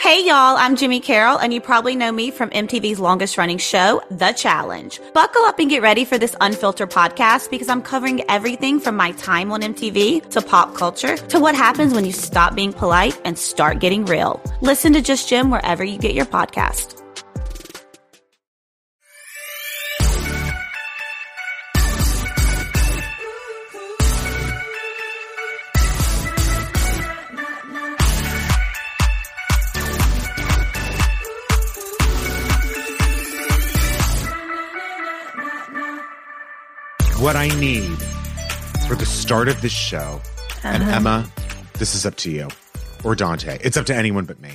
Hey y'all, I'm Jimmy Carroll, and you probably know me from MTV's longest running show, The Challenge. Buckle up and get ready for this unfiltered podcast because I'm covering everything from my time on MTV to pop culture to what happens when you stop being polite and start getting real. Listen to Just Jim wherever you get your podcast. What I need for the start of this show, and Emma, this is up to you, or Dante. It's up to anyone but me.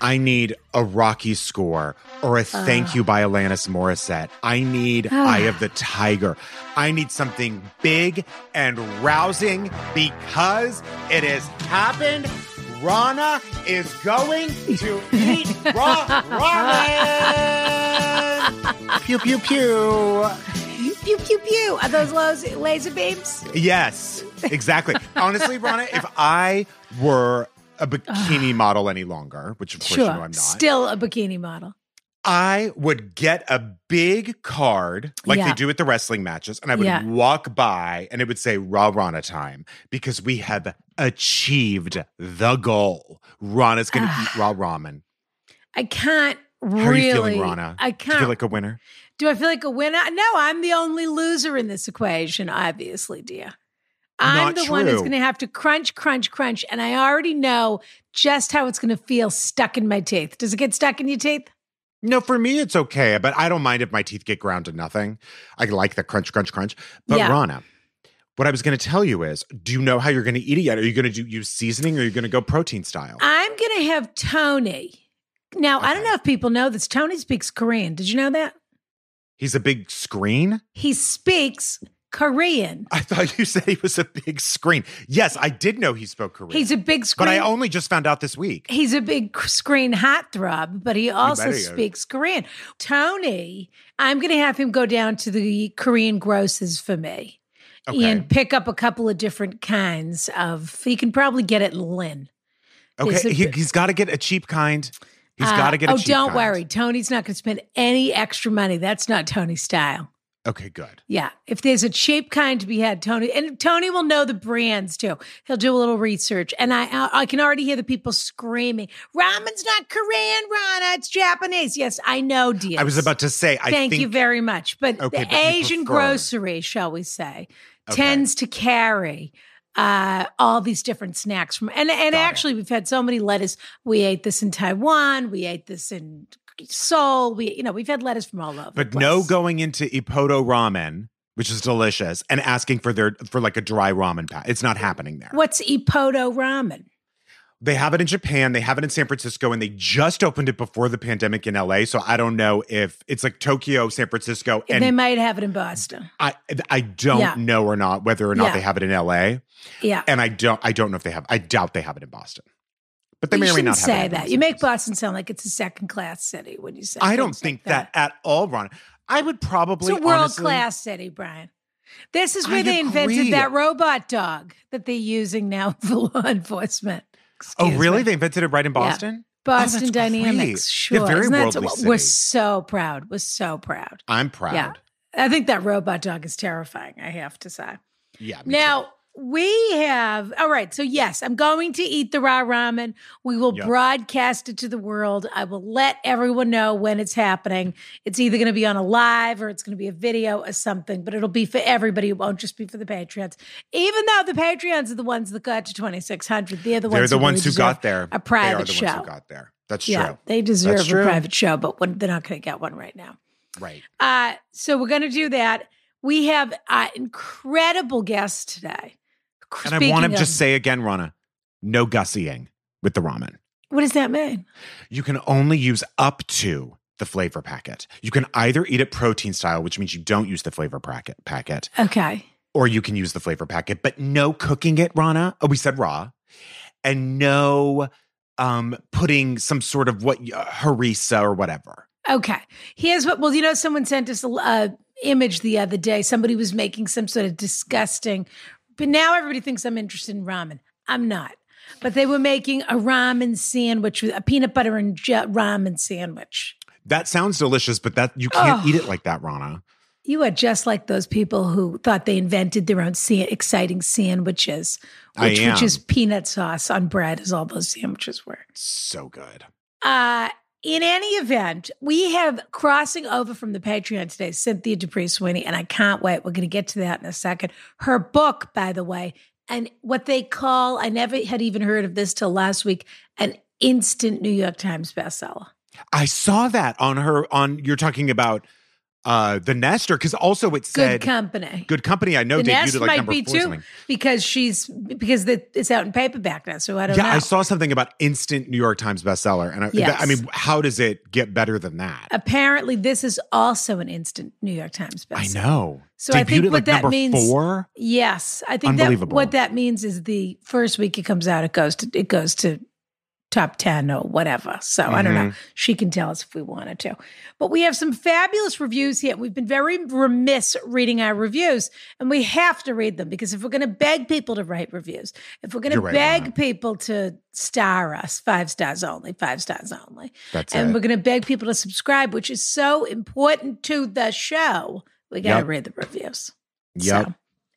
I need a Rocky score or a Thank You by Alanis Morissette. I need Eye of the Tiger. I need something big and rousing because it has happened. Rana is going to eat raw ramen. Pew, pew, pew. Pew, pew, pew. Are those laser beams? Yes, exactly. Honestly, Rana, if I were a bikini model any longer, which of course you know I'm not. Still a bikini model. I would get a big card like they do at the wrestling matches, and I would walk by and it would say Raw Rana time because we have achieved the goal. Rana's going to eat raw ramen. I can't really. How are you feeling, Rana? I can't. Do you feel like a winner? Do I feel like a winner? No, I'm the only loser in this equation, obviously, dear. I'm the one who's going to have to crunch, crunch, crunch, and I already know just how it's going to feel stuck in my teeth. Does it get stuck in your teeth? No, for me, it's okay, but I don't mind if my teeth get ground to nothing. I like the crunch, crunch, crunch. But Rana, what I was going to tell you is, do you know how you're going to eat it yet? Are you going to use seasoning or are you going to go protein style? I'm going to have Tony. Now, I don't know if people know this. Tony speaks Korean. Did you know that? He's a big screen? He speaks Korean. I thought you said he was a big screen. Yes, I did know he spoke Korean. He's a big screen. But I only just found out this week. He's a big screen heartthrob, but he also speaks Korean. Tony, I'm going to have him go down to the Korean grocers for me and pick up a couple of different kinds of, he can probably get it Lynn. Okay, he's got to get a cheap kind. He's got to get a cheap kind. Oh, don't worry. Tony's not going to spend any extra money. That's not Tony's style. Okay, good. Yeah. If there's a cheap kind to be had, Tony will know the brands too. He'll do a little research. And I can already hear the people screaming, ramen's not Korean, Rana, it's Japanese. Yes, I know, dear. I was about to say, Thank you very much. But the Asian grocery, shall we say, tends to carry all these different snacks from, and actually we've had so many lettuce. We ate this in Taiwan. We ate this in Seoul. We've had lettuce from all over. But no going into Ippudo ramen, which is delicious, and asking for like a dry ramen pack. It's not happening there. What's Ippudo ramen? They have it in Japan. They have it in San Francisco, and they just opened it before the pandemic in LA. So I don't know if it's like Tokyo, San Francisco, and they might have it in Boston. I don't know whether or not they have it in LA. Yeah, and I don't know if they have. I doubt they have it in Boston. But they may or may not have it in Boston. You make Boston sound like it's a second class city when you say. I don't think that at all, Ron. I would probably. It's a world class city, Brian. This is where they invented that robot dog that they're using now for law enforcement. Excuse me. They invented it right in Boston? Yeah. Boston Dynamics. Great. Sure. Yeah, very worldly city. We're so proud. We're so proud. I'm proud. Yeah. I think that robot dog is terrifying, I have to say. Yeah. Now, we have, all right, so yes, I'm going to eat the raw ramen. We will broadcast it to the world. I will let everyone know when it's happening. It's either going to be on a live or it's going to be a video or something, but it'll be for everybody. It won't just be for the Patreons. Even though the Patreons are the ones that got to 2,600. They're the ones who got there. A private show. They are the ones who got there. That's true. Yeah, they deserve a private show, but they're not going to get one right now. Right. So we're going to do that. We have an incredible guest today. And I want to just say again, Rana, no gussying with the ramen. What does that mean? You can only use up to the flavor packet. You can either eat it protein style, which means you don't use the flavor packet. Okay. Or you can use the flavor packet, but no cooking it, Rana. Oh, we said raw. And no putting some sort of harissa or whatever. Okay. Here's what, someone sent us an image the other day. Somebody was making some sort of disgusting. But now everybody thinks I'm interested in ramen. I'm not. But they were making a ramen sandwich, a peanut butter and ramen sandwich. That sounds delicious, but that you can't eat it like that, Rana. You are just like those people who thought they invented their own exciting sandwiches, which is peanut sauce on bread, as all those sandwiches were. So good. In any event, we have crossing over from the Patreon today, Cynthia D'Aprix Sweeney, and I can't wait. We're going to get to that in a second. Her book, by the way, and what they call, I never had even heard of this till last week, an instant New York Times bestseller. I saw that on her, you're talking about The Nest, or because also it said Good Company. Good Company. I know The Nest like might be 4 too, because it's out in paperback now. So I don't know. Yeah, I saw something about instant New York Times bestseller, and I mean, how does it get better than that? Apparently, this is also an instant New York Times bestseller. I know. So I think what that means. Four? Yes, I think that what that means is the first week it comes out, it goes to top 10 or whatever. So I don't know. She can tell us if we wanted to. But we have some fabulous reviews here. We've been very remiss reading our reviews, and we have to read them because if we're going to beg people to write reviews, if we're going to beg people to star us, 5 stars only. That's and it. We're going to beg people to subscribe, which is so important to the show. We got to read the reviews. Yep.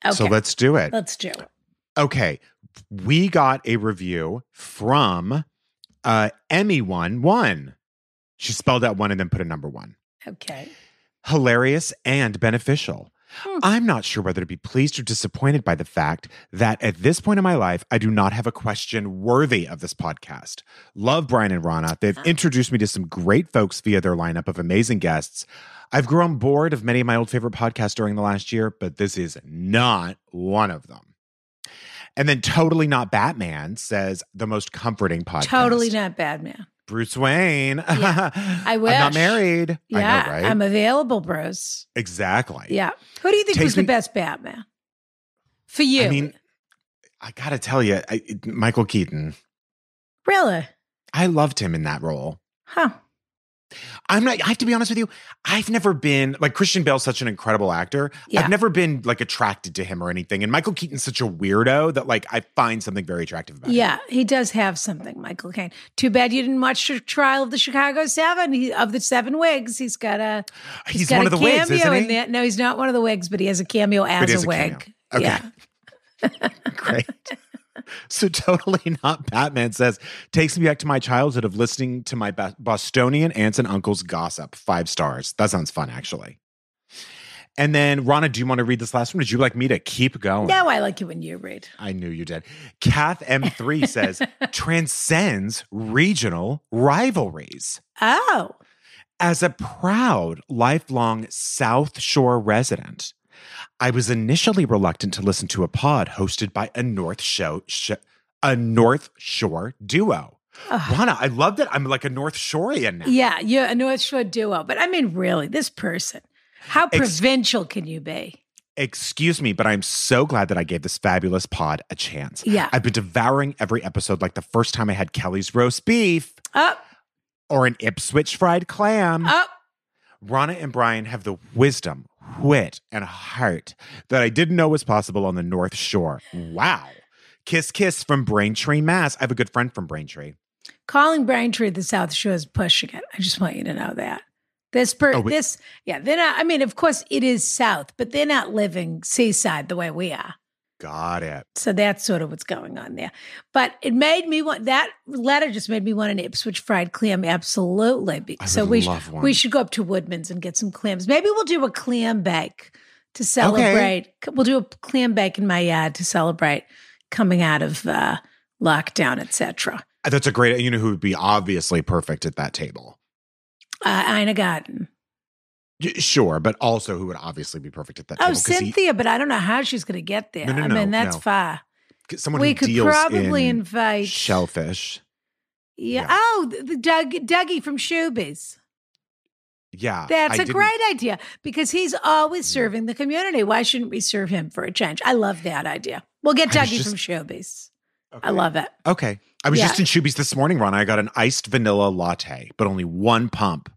So, okay. So let's do it. Okay. We got a review from... Emmy1. She spelled out one and then put a number 1. Okay. Hilarious and beneficial. I'm not sure whether to be pleased or disappointed by the fact that at this point in my life, I do not have a question worthy of this podcast. Love Brian and Rana. They've introduced me to some great folks via their lineup of amazing guests. I've grown bored of many of my old favorite podcasts during the last year, but this is not one of them. And then Totally Not Batman says the most comforting podcast. Totally Not Batman. Bruce Wayne. Yeah, I wish. I'm not married. Yeah, I know, right? I'm available, Bruce. Exactly. Yeah. Who do you think was the best Batman? For you. I mean, I got to tell you, Michael Keaton. Really? I loved him in that role. Huh. I have to be honest with you, I've never been, like, Christian Bale's such an incredible actor. Yeah. I've never been, like, attracted to him or anything. And Michael Keaton's such a weirdo that, like, I find something very attractive about him. Yeah, he does have something, Michael Caine. Too bad you didn't watch the Trial of the Chicago 7, of the 7 wigs. He's got a He's got one a of the cameo wigs, isn't he? In there. No, he's not one of the wigs, but he has a cameo as a wig. Cameo. Okay. Yeah. Great. So Totally Not Batman says, takes me back to my childhood of listening to my Bostonian aunts and uncles gossip. 5 stars. That sounds fun, actually. And then, Rana, do you want to read this last one? Did you like me to keep going? No, I like it when you read. I knew you did. Kath M3 says, transcends regional rivalries. Oh. As a proud, lifelong South Shore resident, I was initially reluctant to listen to a pod hosted by a North Shore duo. Rana, I love that I'm like a North Shorean now. Yeah, you're a North Shore duo. But I mean, really, this person, how provincial can you be? Excuse me, but I'm so glad that I gave this fabulous pod a chance. Yeah. I've been devouring every episode like the first time I had Kelly's roast beef. Or an Ipswich fried clam. Rana and Brian have the wisdom, wit, and heart that I didn't know was possible on the North Shore. Wow. Kiss, kiss from Braintree, Mass. I have a good friend from Braintree. Calling Braintree the South Shore is pushing it. I just want you to know that. They're not, I mean, of course it is South, but they're not living seaside the way we are. Got it. So that's sort of what's going on there. But it made me want, that letter just made me want an Ipswich fried clam. Absolutely. So we should go up to Woodman's and get some clams. Maybe we'll do a clam bake to celebrate. Okay. We'll do a clam bake in my yard to celebrate coming out of lockdown, etc. That's a great, you know who would be obviously perfect at that table? Ina Garten. Sure, but also who would obviously be perfect at that table. Oh, Cynthia, but I don't know how she's going to get there. No, I mean, that's far. Someone we could probably invite shellfish. Yeah. Oh, the Dougie from Shubie's. Yeah. That's a great idea because he's always serving the community. Why shouldn't we serve him for a change? I love that idea. We'll get Dougie from Shubie's. Okay. I love it. Okay. I was just in Shubie's this morning, Ron. I got an iced vanilla latte, but only one pump.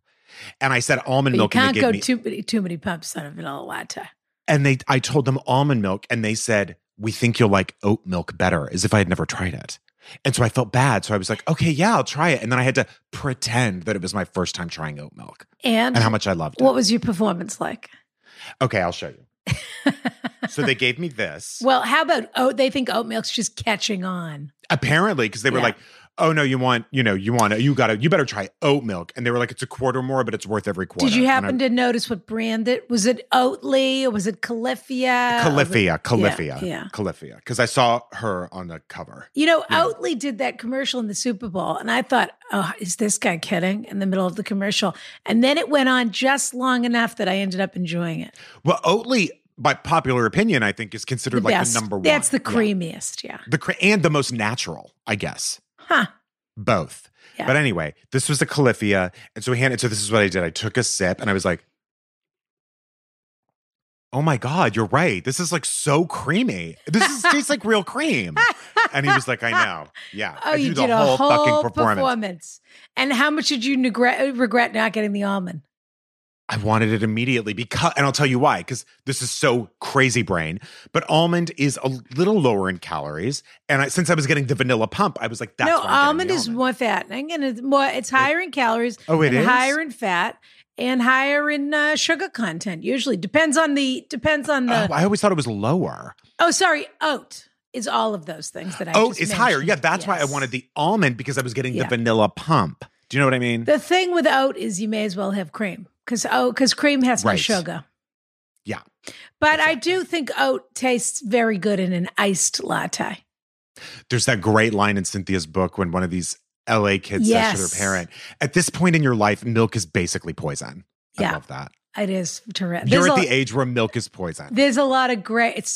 And I said almond milk. You can't go too many pumps on a vanilla latte. And I told them almond milk, and they said, we think you'll like oat milk better, as if I had never tried it. And so I felt bad. So I was like, okay, yeah, I'll try it. And then I had to pretend that it was my first time trying oat milk and how much I loved it. What was your performance like? Okay, I'll show you. So they gave me this. Well, how about they think oat milk's just catching on. Apparently, because they were like, oh no, you better try oat milk. And they were like, it's a quarter more, but it's worth every quarter. Did you happen to notice what brand it was? It Oatly or was it Califia? Califia. Because I saw her on the cover. Oatly did that commercial in the Super Bowl, and I thought, oh, is this guy kidding? In the middle of the commercial. And then it went on just long enough that I ended up enjoying it. Well, Oatly, by popular opinion, I think is considered the number one. That's the creamiest, and the most natural, I guess. Huh. Both. Yeah. But anyway, this was the Califia. And so this is what I did. I took a sip and I was like, oh my God, you're right. This is like so creamy. Tastes like real cream. And he was like, I know. Yeah. Oh, you did a whole fucking performance. And how much did you regret not getting the almond? I wanted it immediately and I'll tell you why, because this is so crazy brain, but almond is a little lower in calories. And since I was getting the vanilla pump, I was like, that's why I'm getting the almond. Is more fattening and it's higher in calories. Oh, it is? Higher in fat and higher in sugar content. Usually depends on the. Oh, I always thought it was lower. Oh, sorry. Oat is all of those things that I just mentioned. Oat is higher. Yeah. That's why I wanted the almond, because I was getting the vanilla pump. Do you know what I mean? The thing with oat is you may as well have cream. Because cream has no sugar. Yeah. But exactly. I do think oat tastes very good in an iced latte. There's that great line in Cynthia's book when one of these LA kids says to their parent, at this point in your life, milk is basically poison. I love that. It is terrific. You're at the age where milk is poison. There's a lot of great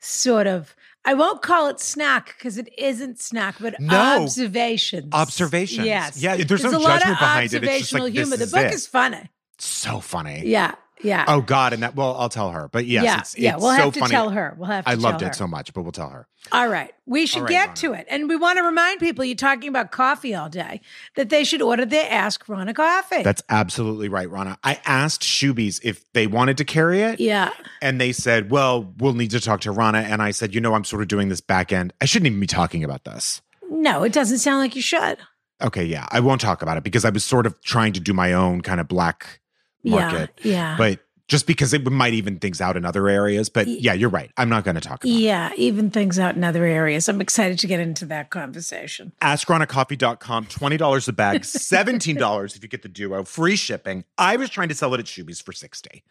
sort of, I won't call it snack because it isn't snack, but observations. Observations. Yes. Yeah, there's no judgment behind it. It's just like, humor. This is the book is funny. So funny. Yeah, yeah. Oh, God. And I'll tell her. But yes, it's we'll so have to funny. Tell her. We'll have to I loved it so much, but we'll tell her. All right. We should get to it. And we want to remind people, you're talking about coffee all day, that they should order their Ask Rana coffee. That's absolutely right, Rana. I asked Shubie's if they wanted to carry it. Yeah. And they said, well, we'll need to talk to Rana. And I said, I'm sort of doing this back end. I shouldn't even be talking about this. No, it doesn't sound like you should. Okay, yeah. I won't talk about it because I was sort of trying to do my own kind of black market. Yeah. But just because it might even things out in other areas. But yeah, you're right. I'm not going to talk about it. Yeah, even things out in other areas. I'm excited to get into that conversation. AskRanaCoffee.com, $20 a bag, $17 if you get the duo, free shipping. I was trying to sell it at Shubie's for $60.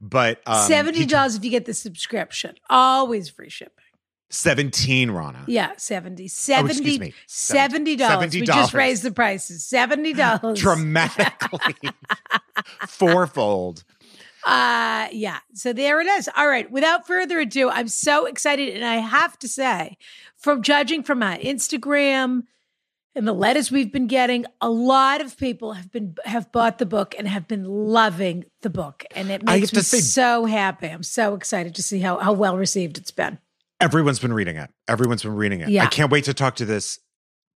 But $70 if you get the subscription. Always free shipping. 17, Rana. Yeah, 70. 70. Oh, excuse me. $70. We just raised the prices. $70. Dramatically. Fourfold. Yeah. So there it is. All right. Without further ado, I'm so excited. And I have to say, from judging from my Instagram and the letters we've been getting, a lot of people have bought the book and have been loving the book. And it makes me so happy. I'm so excited to see how well received it's been. Everyone's been reading it. Yeah. I can't wait to talk to this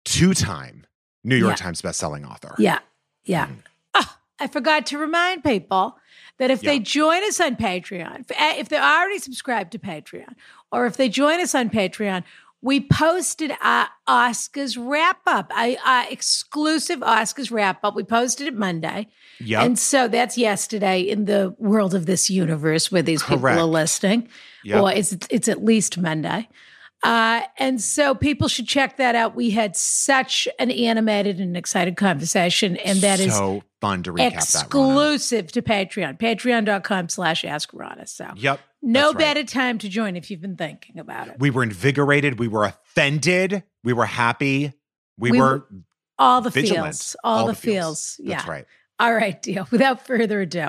two-time New York Times bestselling author. Yeah. Yeah. Mm. Oh, I forgot to remind people that if they join us on Patreon, if they're already subscribed to Patreon, or if they join us on Patreon, we posted our Oscars wrap-up, our exclusive Oscars wrap-up. We posted it Monday. Yeah. And so that's yesterday in the world of this universe where these people are listening. Yep. Or it's at least Monday. And so people should check that out. We had such an animated and excited conversation. And that is so fun to recap exclusive that, Rana. To Patreon, patreon.com/AskRana. So better time to join if you've been thinking about it. We were invigorated. We were offended. We were happy. We were all the vigilant. Feels. All the feels. Yeah. That's right. All right, deal. Without further ado.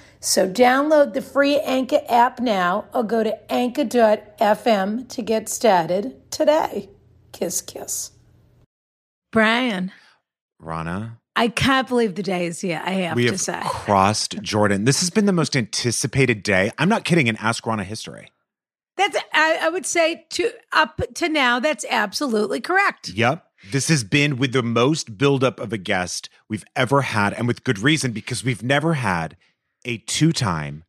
So download the free Anchor app now or go to Anchor.FM to get started today. Kiss, kiss. Brian. Rana. I can't believe the day is here, I have to say. We have crossed Jordan. This has been the most anticipated day. I'm not kidding, in Ask Rana history. That's, I would say, up to now, that's absolutely correct. Yep. This has been with the most buildup of a guest we've ever had, and with good reason, because we've never had a two-time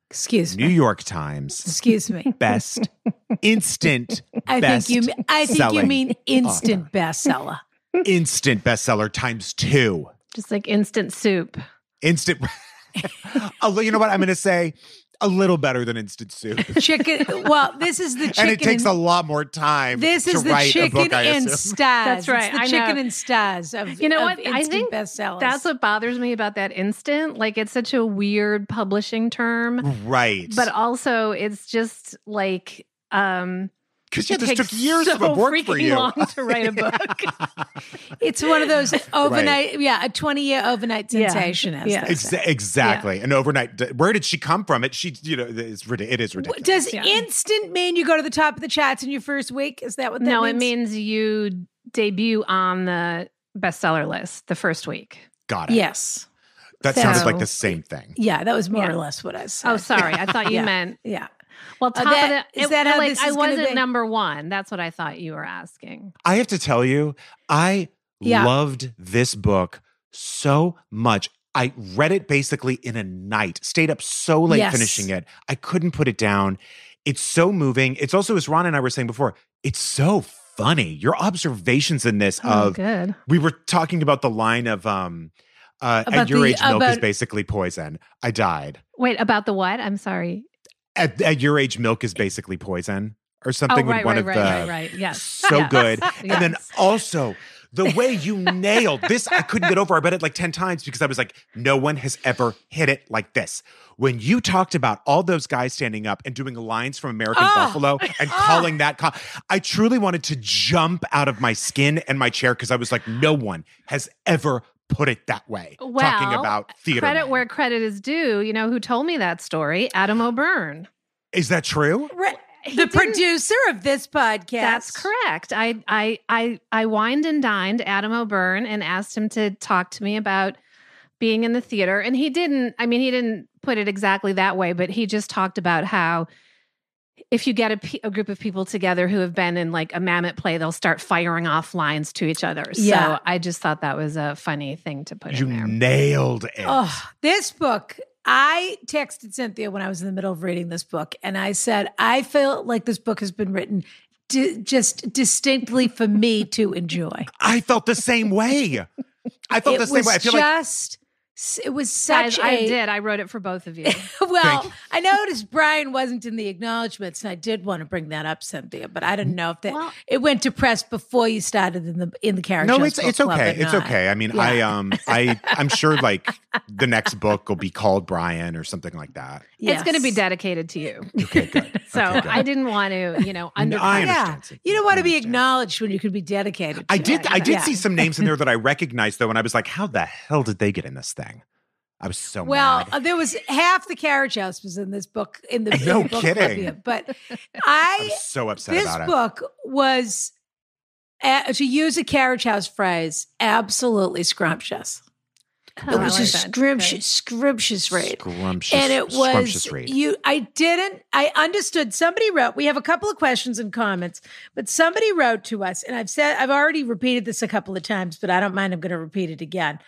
New York Times best instant bestseller. I think you mean instant bestseller. Instant bestseller times two. Just like instant soup. Instant. You know what? I'm going to say a little better than instant soup. Chicken. Well, this is the chicken. And it takes a lot more time to write a book, I assume. This is the chicken and stars. That's right. It's the chicken and stars of, you know, of what? I think bestsellers. That's what bothers me about that instant. Like, it's such a weird publishing term. Right. But also, it's just like... because it took years of a work for you. Long to write a book. It's one of those overnight, a 20-year overnight sensation. Yeah. Exactly, an overnight. Where did she come from? It is ridiculous. Does instant mean you go to the top of the charts in your first week? Is that what that means? No, it means you debut on the bestseller list the first week. Got it. Yes. That sounded like the same thing. Yeah, that was more or less what I said. Oh, sorry. I thought you meant. Yeah. Well, I wasn't number one. That's what I thought you were asking. I have to tell you, I loved this book so much. I read it basically in a night, stayed up so late finishing it. I couldn't put it down. It's so moving. It's also, as Ron and I were saying before, it's so funny. Your observations in this we were talking about the line of, at your age, milk is basically poison. I died. Wait, about the what? I'm sorry. At your age, milk is basically poison or something. Good. Yes. And then also the way you nailed this, I couldn't get over. I read it like 10 times because I was like, no one has ever hit it like this. When you talked about all those guys standing up and doing lines from American Buffalo and calling that, I truly wanted to jump out of my skin and my chair because I was like, no one has ever put it that way, talking about theater. Credit where credit is due. You know who told me that story? Adam O'Byrne. Is that true? The producer of this podcast. That's correct. I wined and dined Adam O'Byrne and asked him to talk to me about being in the theater. And he didn't, he didn't put it exactly that way, but he just talked about how if you get a group of people together who have been in like a mammoth play, they'll start firing off lines to each other. Yeah. So I just thought that was a funny thing to put in there. You nailed it. Oh, this book, I texted Cynthia when I was in the middle of reading this book, and I said, I feel like this book has been written just distinctly for me to enjoy. I felt the same way. I feel like... It was such I did. I wrote it for both of you. Well, I noticed Brian wasn't in the acknowledgments, and I did want to bring that up, Cynthia, but I didn't know if that it went to press before you started in the Carriage House. No, it's okay. It's okay. I mean, I'm sure like the next book will be called Brian or something like that. Yes. It's going to be dedicated to you. Okay, good. So I didn't want to, undercut. I understand. Yeah. You don't want to be acknowledged when you could be dedicated to it. I did see some names in there that I recognized though, and I was like, how the hell did they get in this thing? I was so mad. Well, there was half the Carriage House was in this book. No kidding. Trivia, but I'm so upset about it. This book was, to use a Carriage House phrase, absolutely scrumptious. Oh, it was scrumptious read. I understood. Somebody wrote, we have a couple of questions and comments, but somebody wrote to us, and I've already repeated this a couple of times, but I don't mind. I'm going to repeat it again.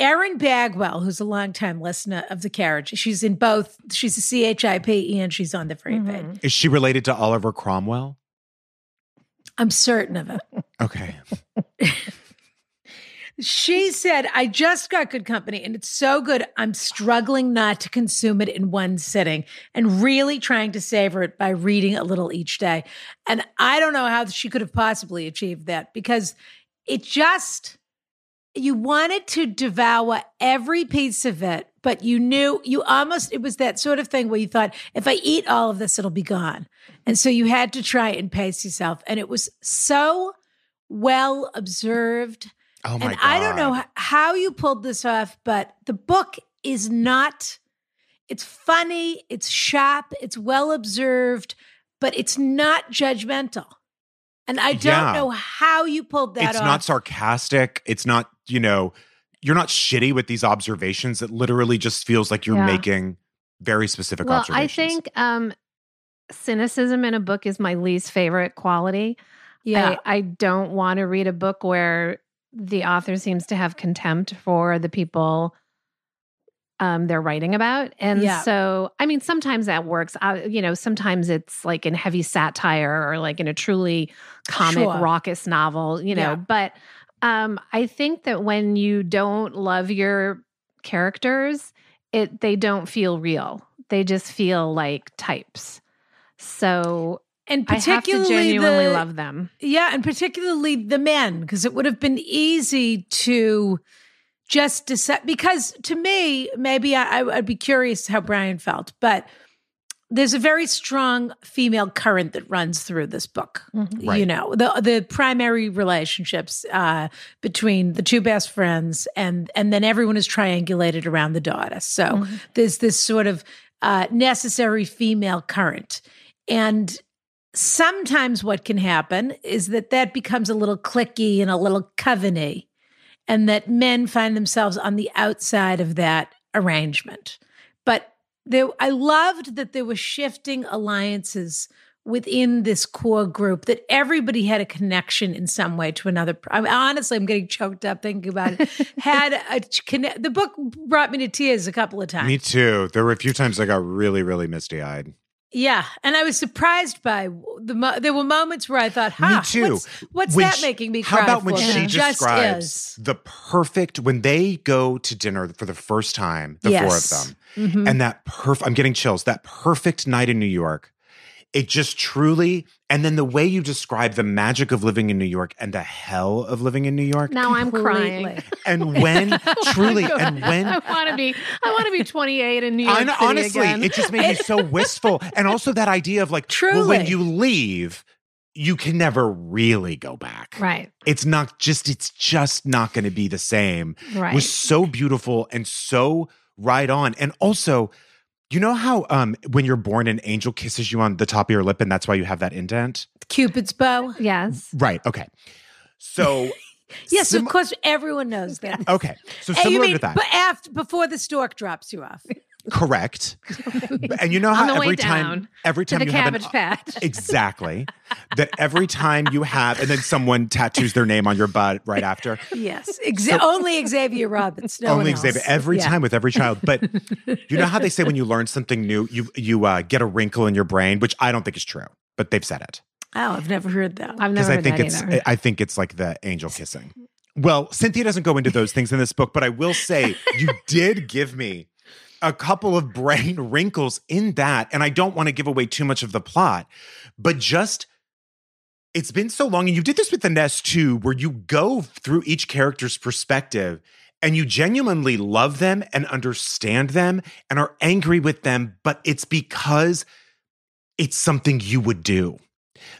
Erin Bagwell, who's a longtime listener of The Carriage, she's in both. She's a CHIP and she's on the free page. Is she related to Oliver Cromwell? I'm certain of it. Okay. She said, I just got Good Company and it's so good. I'm struggling not to consume it in one sitting and really trying to savor it by reading a little each day. And I don't know how she could have possibly achieved that because it just... you wanted to devour every piece of it, but you knew you almost, it was that sort of thing where you thought, if I eat all of this, it'll be gone. And so you had to try and pace yourself. And it was so well observed. Oh my God. And I don't know how you pulled this off, but the book is not, it's funny, it's sharp, it's well observed, but it's not judgmental. And I don't know how you pulled that off. It's not sarcastic. It's not, you know, you're not shitty with these observations. It literally just feels like you're making very specific observations. I think cynicism in a book is my least favorite quality. Yeah. I don't want to read a book where the author seems to have contempt for the people they're writing about. And so, I mean, sometimes that works. You know, sometimes it's like in heavy satire or like in a truly comic, raucous novel, you know. But I think that when you don't love your characters, they don't feel real. They just feel like types. So... And particularly, I have to genuinely love them. Yeah, and particularly the men, because it would have been easy to just decide. Because to me, maybe I'd be curious how Brian felt, but there's a very strong female current that runs through this book. Mm-hmm. Right. You know, the primary relationships between the two best friends, and then everyone is triangulated around the daughter. So there's this sort of necessary female current, and sometimes what can happen is that becomes a little cliquey and a little coveny, and that men find themselves on the outside of that arrangement. But I loved that there were shifting alliances within this core group, that everybody had a connection in some way to another. I'm getting choked up thinking about it. The book brought me to tears a couple of times. Me too. There were a few times I got really, really misty-eyed. Yeah, and I was surprised by there were moments where I thought, me too. What's that making me cry? How about when she describes the perfect, when they go to dinner for the first time, the four of them, and that perfect, I'm getting chills, that perfect night in New York, it just truly, and then the way you describe the magic of living in New York and the hell of living in New York. Now I'm crying. And when, truly, and when. I want to be 28 in New York City honestly, again. It just made me so wistful. And also that idea of like, truly. Well, when you leave, you can never really go back. Right. It's just not going to be the same. Right. It was so beautiful and so right on. And also, you know how when you're born, an angel kisses you on the top of your lip, and that's why you have that indent? Cupid's bow. Yes. Right. Okay. So... yes, of course, everyone knows that. Okay. So similar to that. But before the stork drops you off. Correct. And you know how every time you have a patch. Exactly. That every time you have, and then someone tattoos their name on your butt right after. Yes. Only Xavier Robbins. No one else. Every time with every child. But you know how they say when you learn something new, you get a wrinkle in your brain, which I don't think is true, but they've said it. Oh, I've never heard that. I've never heard that either. Because I think it's like the angel kissing. Well, Cynthia doesn't go into those things in this book, but I will say you did give me a couple of brain wrinkles in that, and I don't want to give away too much of the plot, but just it's been so long, and you did this with The Nest too, where you go through each character's perspective and you genuinely love them and understand them and are angry with them, but it's because it's something you would do.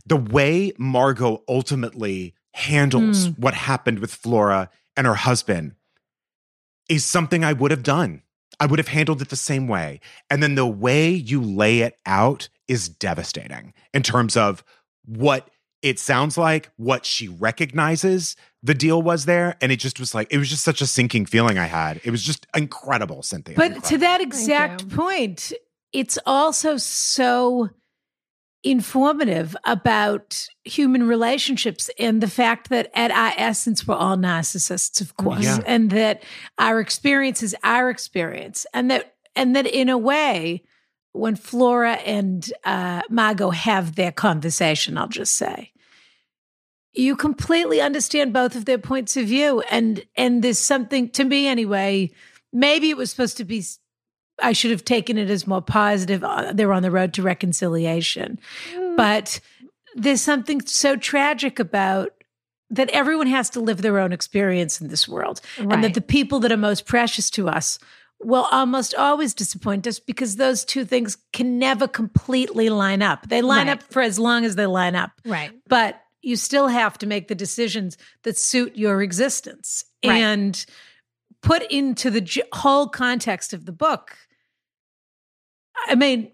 The way Margot ultimately handles what happened with Flora and her husband is something I would have done. I would have handled it the same way. And then the way you lay it out is devastating in terms of what it sounds like, what she recognizes the deal was there. And it was just such a sinking feeling I had. It was just incredible, Cynthia. But incredible. To that exact point, it's also so... informative about human relationships and the fact that at our essence, we're all narcissists, of course, and that our experience is our experience. And that in a way, when Flora and Margot have their conversation, I'll just say, you completely understand both of their points of view. And there's something, to me anyway, maybe it was supposed to be, I should have taken it as more positive. They're on the road to reconciliation. But there's something so tragic about that everyone has to live their own experience in this world, right, and that the people that are most precious to us will almost always disappoint us because those two things can never completely line up. They line up for as long as they line up. Right. But you still have to make the decisions that suit your existence. Right. And put into the whole context of the book, I mean,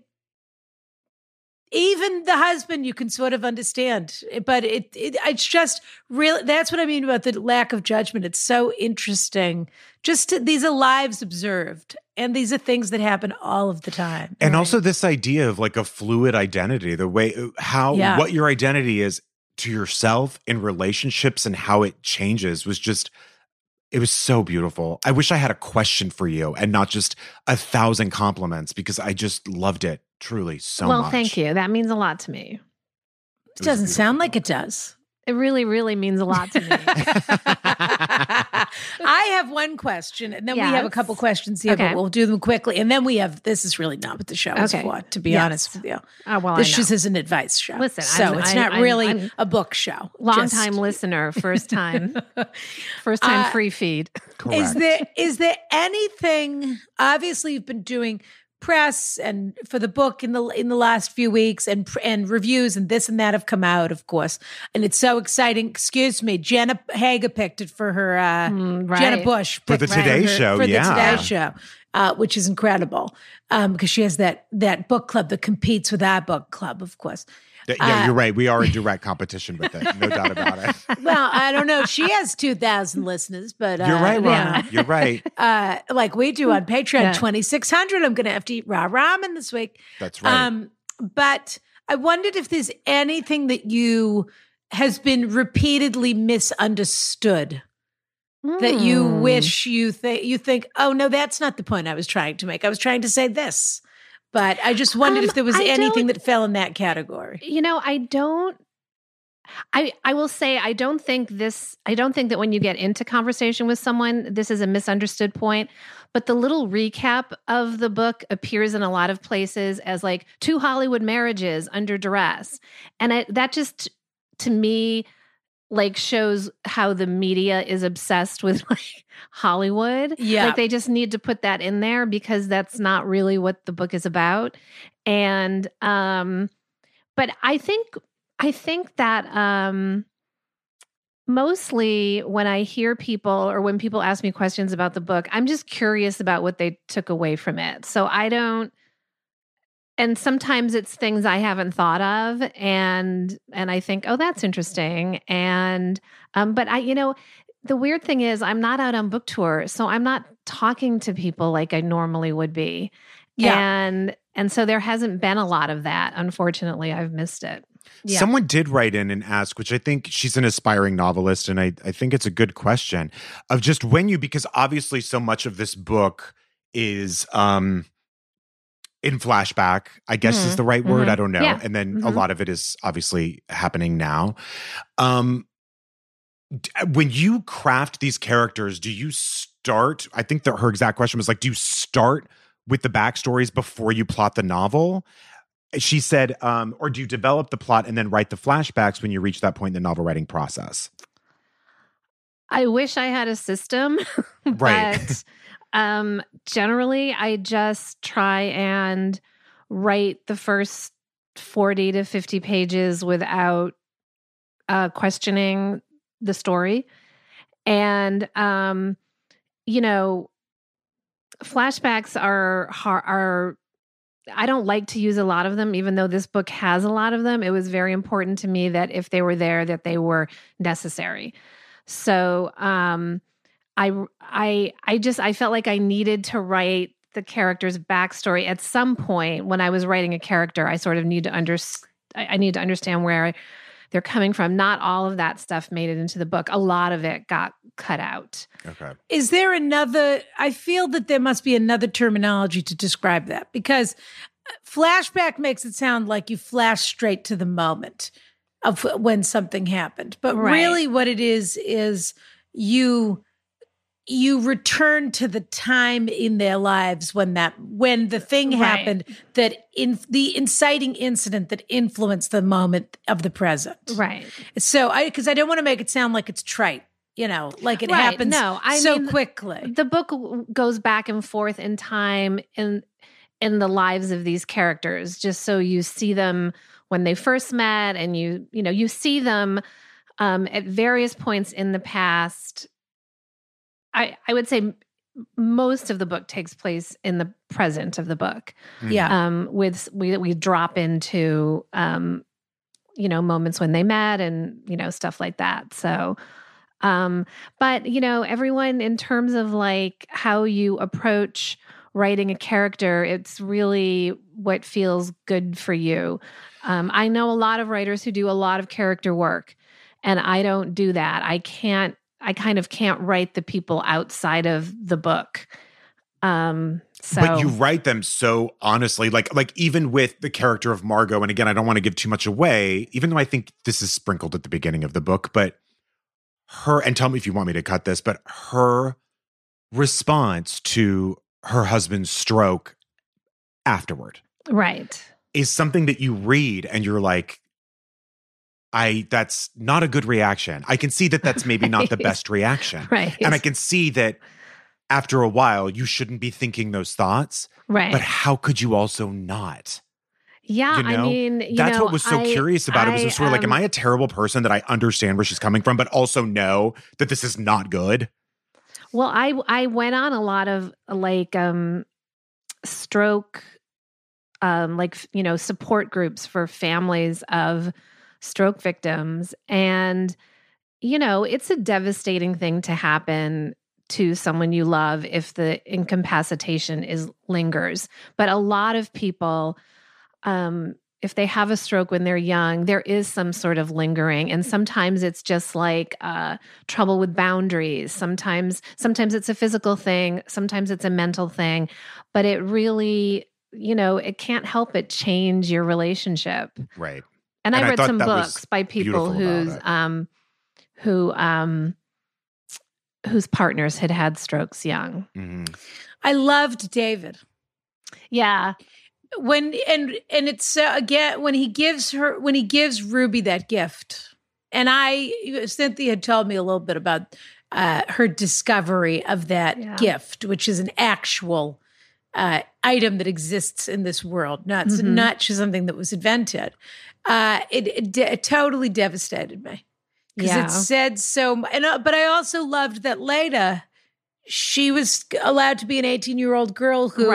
even the husband you can sort of understand, but it's just really, that's what I mean about the lack of judgment. It's so interesting. Just these are lives observed, and these are things that happen all of the time. And also this idea of like a fluid identity, the way how what your identity is to yourself in relationships and how it changes was just, it was so beautiful. I wish I had a question for you and not just 1,000 compliments, because I just loved it truly so much. Well, thank you. That means a lot to me. It doesn't sound like it does. It really, really means a lot to me. I have one question, and then we have a couple questions here, but we'll do them quickly. And then we have, this is really not what the show is for, to be honest with you. Well, this just is an advice show. Listen, so it's not really a book show. Long-time listener, first time free feed. Correct. Is there anything, obviously you've been doing press and for the book in the last few weeks, and reviews and this and that have come out, of course, and it's so exciting. Excuse me, Jenna Hager picked it for her. Jenna Bush picked for the Today Show, the Today Show, which is incredible because she has that book club that competes with our book club, of course. Yeah, you're right. We are in direct competition with it, no doubt about it. Well, I don't know. She has 2,000 listeners, but you're right, Rana. Yeah. You're right. Like we do on Patreon, 2,600. I'm going to have to eat raw ramen this week. That's right. But I wondered if there's anything that you has been repeatedly misunderstood that you wish you think. Oh no, that's not the point I was trying to make. I was trying to say this. But I just wondered if there was anything that fell in that category. You know, I will say I don't think that when you get into conversation with someone, this is a misunderstood point. But the little recap of the book appears in a lot of places as like 2 Hollywood marriages under duress. And that just, to me, like shows how the media is obsessed with like Hollywood. Yeah. Like they just need to put that in there because that's not really what the book is about. And, but I think that, mostly when I hear people or when people ask me questions about the book, I'm just curious about what they took away from it. So and sometimes it's things I haven't thought of, and I think, oh, that's interesting. And but I, you know, the weird thing is I'm not out on book tour, so I'm not talking to people like I normally would be. Yeah. And so there hasn't been a lot of that. Unfortunately, I've missed it. Yeah. Someone did write in and ask, which I think she's an aspiring novelist, and I think it's a good question, of just when you, because obviously so much of this book is in flashback, I guess is the right word. I don't know. Yeah. And then a lot of it is obviously happening now. When you craft these characters, do you start, I think that her exact question was like, do you start with the backstories before you plot the novel? She said, or do you develop the plot and then write the flashbacks when you reach that point in the novel writing process? I wish I had a system. Right. Generally, I just try and write the first 40 to 50 pages without questioning the story. And, you know, flashbacks are I don't like to use a lot of them, even though this book has a lot of them. It was very important to me that if they were there, that they were necessary. So, I felt like I needed to write the character's backstory at some point. When I was writing a character, I sort of need to understand where they're coming from. Not all of that stuff made it into the book. A lot of it got cut out. Okay. Is there another? I feel that there must be another terminology to describe that, because flashback makes it sound like you flash straight to the moment of when something happened. But really, what it is you you return to the time in their lives when the thing happened, that in the inciting incident that influenced the moment of the present. Right. So because I don't want to make it sound like it's trite, you know, like it happens so quickly. The book goes back and forth in time in the lives of these characters, just so you see them when they first met, and you see them at various points in the past. I would say most of the book takes place in the present of the book. Yeah. We drop into, moments when they met and, stuff like that. So, but, everyone, in terms of like how you approach writing a character, it's really what feels good for you. I know a lot of writers who do a lot of character work, and I don't do that. I kind of can't write the people outside of the book. But you write them so honestly, like even with the character of Margot, and again, I don't want to give too much away, even though I think this is sprinkled at the beginning of the book, but her, and tell me if you want me to cut this, but her response to her husband's stroke afterward. Right. Is something that you read and you're like, that's not a good reaction. I can see that that's maybe not the best reaction. Right. And I can see that after a while, you shouldn't be thinking those thoughts. Right. But how could you also not? Yeah, I mean, that's what was so curious about it. It was sort of like, am I a terrible person that I understand where she's coming from, but also know that this is not good? Well, I went on a lot of like stroke, support groups for families of stroke victims. And, it's a devastating thing to happen to someone you love if the incapacitation lingers. But a lot of people, if they have a stroke when they're young, there is some sort of lingering. And sometimes it's just like trouble with boundaries. Sometimes it's a physical thing. Sometimes it's a mental thing. But it really, it can't help but change your relationship. Right. And I read some books by people whose partners had strokes young. Mm-hmm. I loved David. Yeah, and it's again when he gives Ruby that gift, and Cynthia had told me a little bit about her discovery of that gift, which is an actual item that exists in this world, not just something that was invented. It totally devastated me because it said so. And but I also loved that later she was allowed to be an 18-year-old girl who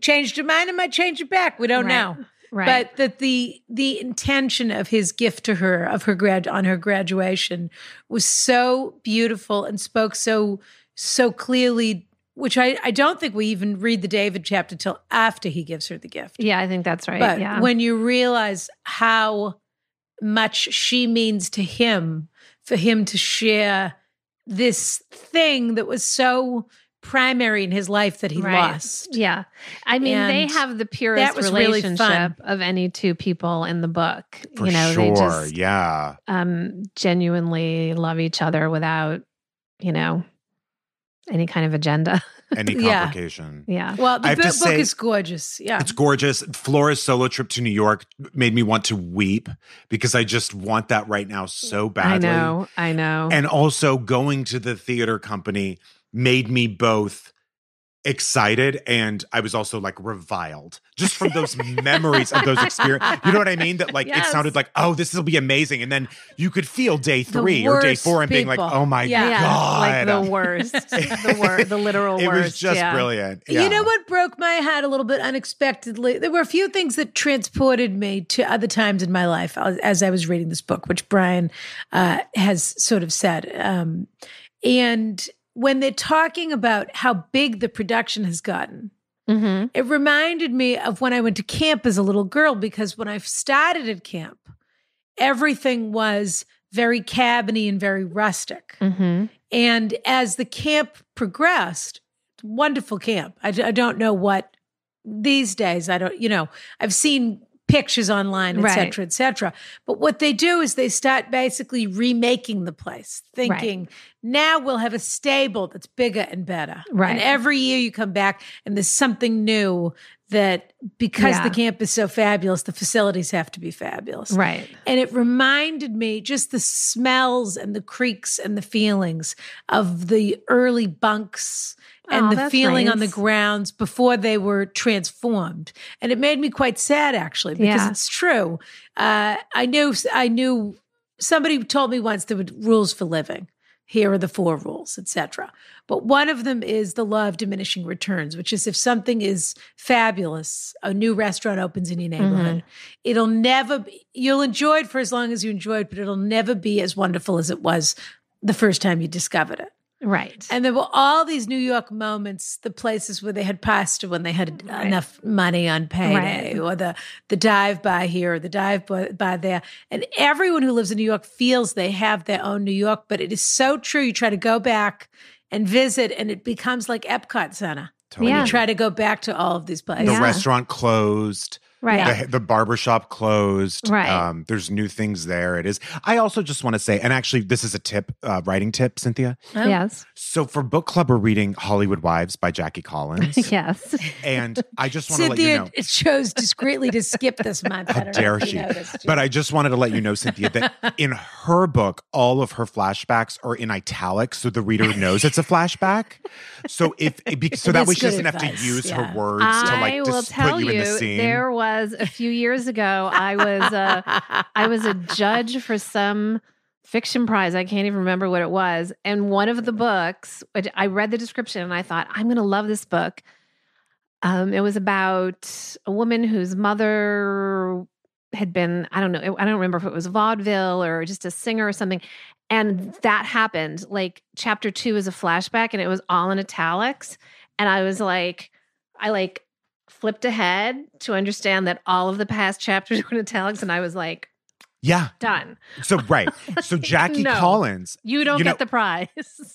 changed her mind and might change it back. We don't know, but that the intention of his gift to her on her graduation was so beautiful and spoke so clearly. Which I don't think we even read the David chapter till after he gives her the gift. Yeah, I think that's right. But when you realize how much she means to him, for him to share this thing that was so primary in his life that he lost. Yeah. I mean, they have the purest relationship of any two people in the book. For sure, they just, genuinely love each other without, any kind of agenda. Any complication. Yeah. Well, the book is gorgeous. Yeah. It's gorgeous. Flora's solo trip to New York made me want to weep because I just want that right now so badly. I know. And also going to the theater company made me both excited and I was also like reviled just from those memories of those experiences. You know what I mean? That like it sounded like, oh, this will be amazing. And then you could feel day 3 or day 4 and being like, oh my God. Like the worst. The literal worst. It was just brilliant. Yeah. You know what broke my heart a little bit unexpectedly? There were a few things that transported me to other times in my life as I was reading this book, which Brian has sort of said. And when they're talking about how big the production has gotten, it reminded me of when I went to camp as a little girl, because when I started at camp, everything was very cabiny and very rustic. Mm-hmm. And as the camp progressed, wonderful camp. I don't know what these days, I've seen pictures online, et cetera, et cetera. But what they do is they start basically remaking the place, thinking Now we'll have a stable that's bigger and better. Right. And every year you come back and there's something new that because the camp is so fabulous, the facilities have to be fabulous. Right. And it reminded me just the smells and the creaks and the feelings of the early bunks and the feeling on the grounds before they were transformed. And it made me quite sad, actually, because it's true. I knew somebody told me once there were rules for living. Here are the four rules, et cetera. But one of them is the law of diminishing returns, which is if something is fabulous, a new restaurant opens in your neighborhood, it'll never be, you'll enjoy it for as long as you enjoyed, but it'll never be as wonderful as it was the first time you discovered it. Right. And there were all these New York moments, the places where they had pasta when they had enough money on payday, or the dive by here or the dive by there. And everyone who lives in New York feels they have their own New York, but it is so true. You try to go back and visit, and it becomes like Epcot Center. Totally. Yeah. You try to go back to all of these places. The restaurant closed. Right. The barbershop closed. Right. There's new things there. It is. I also just want to say, and actually this is a tip, writing tip, Cynthia. Oh. Yes. So for book club, we're reading Hollywood Wives by Jackie Collins. Yes. And I just want to let you know. Cynthia chose discreetly to skip this month. How dare she? But I just wanted to let you know, Cynthia, that in her book, all of her flashbacks are in italics, so the reader knows it's a flashback. So that way she doesn't have to use her words to put you in the scene. There was a few years ago, I was a judge for some fiction prize. I can't even remember what it was. And one of the books, I read the description and I thought, I'm going to love this book. It was about a woman whose mother had been, I don't remember if it was vaudeville or just a singer or something. And that happened. Like chapter 2 is a flashback and it was all in italics. And I was like, I flipped ahead to understand that all of the past chapters were in italics, and I was like, "Yeah, done." So so Jackie Collins, you don't get the prize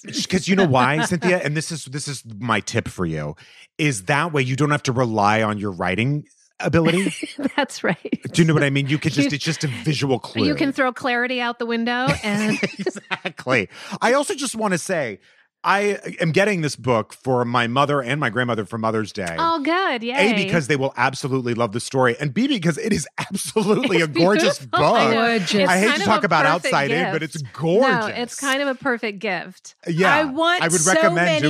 because you know why, Cynthia. And this is my tip for you: is that way you don't have to rely on your writing ability. That's right. Do you know what I mean? You could just—it's just a visual clue. You can throw clarity out the window, and exactly. I also just want to say, I am getting this book for my mother and my grandmother for Mother's Day. Oh, good. Yay. A, because they will absolutely love the story. And B, because it is absolutely a gorgeous book. Gorgeous. I hate to talk about outside in, but it's gorgeous. No, it's kind of a perfect gift. Yeah. I would recommend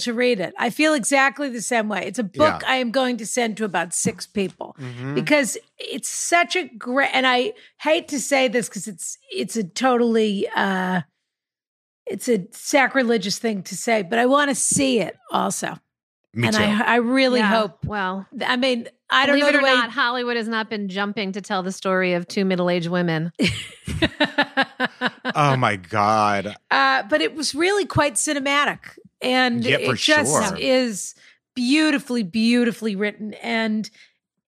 to read it. I feel exactly the same way. It's a book I am going to send to about 6 people because it's such a great, and I hate to say this because it's a totally... it's a sacrilegious thing to say, but I want to see it also. Me and too. I really hope. Well, I mean, I don't know. Believe it or not, Hollywood has not been jumping to tell the story of 2 middle-aged women. Oh my God! But it was really quite cinematic, and it just is beautifully, beautifully written, and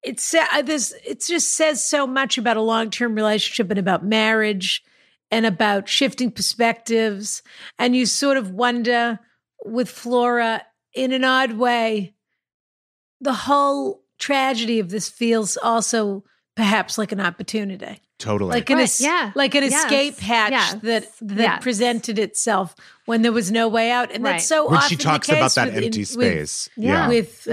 it just says so much about a long-term relationship and about marriage. And about shifting perspectives. And you sort of wonder with Flora, in an odd way, the whole tragedy of this feels also perhaps like an opportunity. Totally. Like an escape hatch that presented itself when there was no way out. And that's so often she talks the case about that empty space. With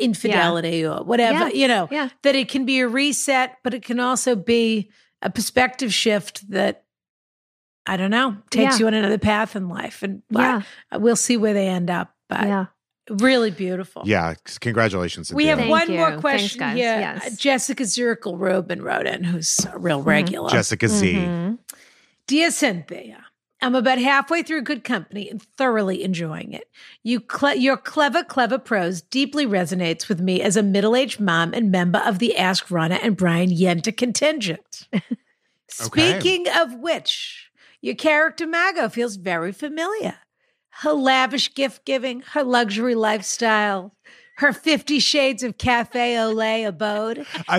infidelity or whatever, that it can be a reset, but it can also be a perspective shift that, I don't know, takes you on another path in life. And we'll see where they end up. But really beautiful. Yeah. Congratulations, Cynthia. We have more question here. Yes. Jessica Zirkle Rubin wrote in, who's a real regular. Jessica Z. Dear Cynthia, I'm about halfway through Good Company and thoroughly enjoying it. Your clever prose deeply resonates with me as a middle-aged mom and member of the Ask Rana and Brian Yenta contingent. Speaking of which... your character, Margot, feels very familiar. Her lavish gift-giving, her luxury lifestyle, her 50 Shades of Cafe Olay abode. I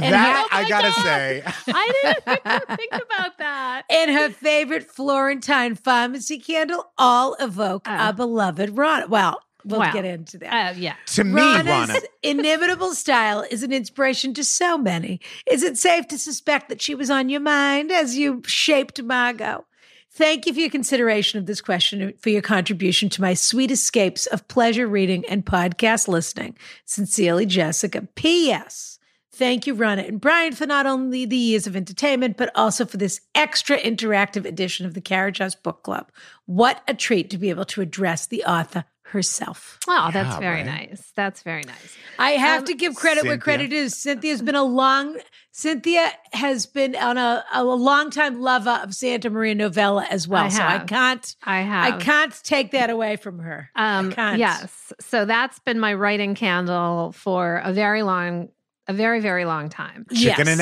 gotta say. I didn't even think about that. And her favorite Florentine pharmacy candle all evoke our beloved Ron. Well, we'll get into that. To me, Rana's inimitable style is an inspiration to so many. Is it safe to suspect that she was on your mind as you shaped Margot? Thank you for your consideration of this question and for your contribution to my sweet escapes of pleasure reading and podcast listening. Sincerely, Jessica. P.S. Thank you, Rana and Brian, for not only the years of entertainment, but also for this extra interactive edition of the Carriage House Book Club. What a treat to be able to address the author herself. Oh, yeah, that's very nice. That's very nice. I have to give credit where credit is. Cynthia has been on a long-time lover of Santa Maria Novella as well. I can't take that away from her. Yes. So that's been my writing candle for a very, very long time. Chicken and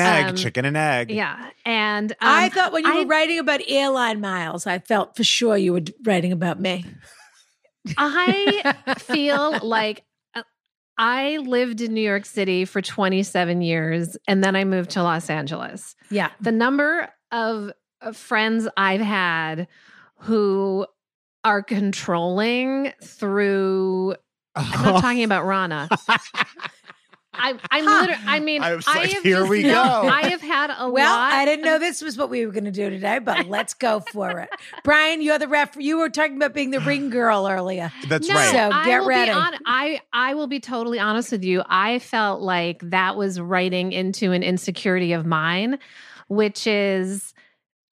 egg. Yeah. And I thought when you were writing about airline miles, I felt for sure you were writing about me. I feel like I lived in New York City for 27 years, and then I moved to Los Angeles. Yeah. The number of friends I've had who are controlling through... I'm not talking about Rana. I mean, here we go. I have had a lot. Well, I didn't know this was what we were going to do today, but let's go for it. Brian, you're the ref. You were talking about being the ring girl earlier. That's right. So get ready. I will be totally honest with you. I felt like that was writing into an insecurity of mine, which is,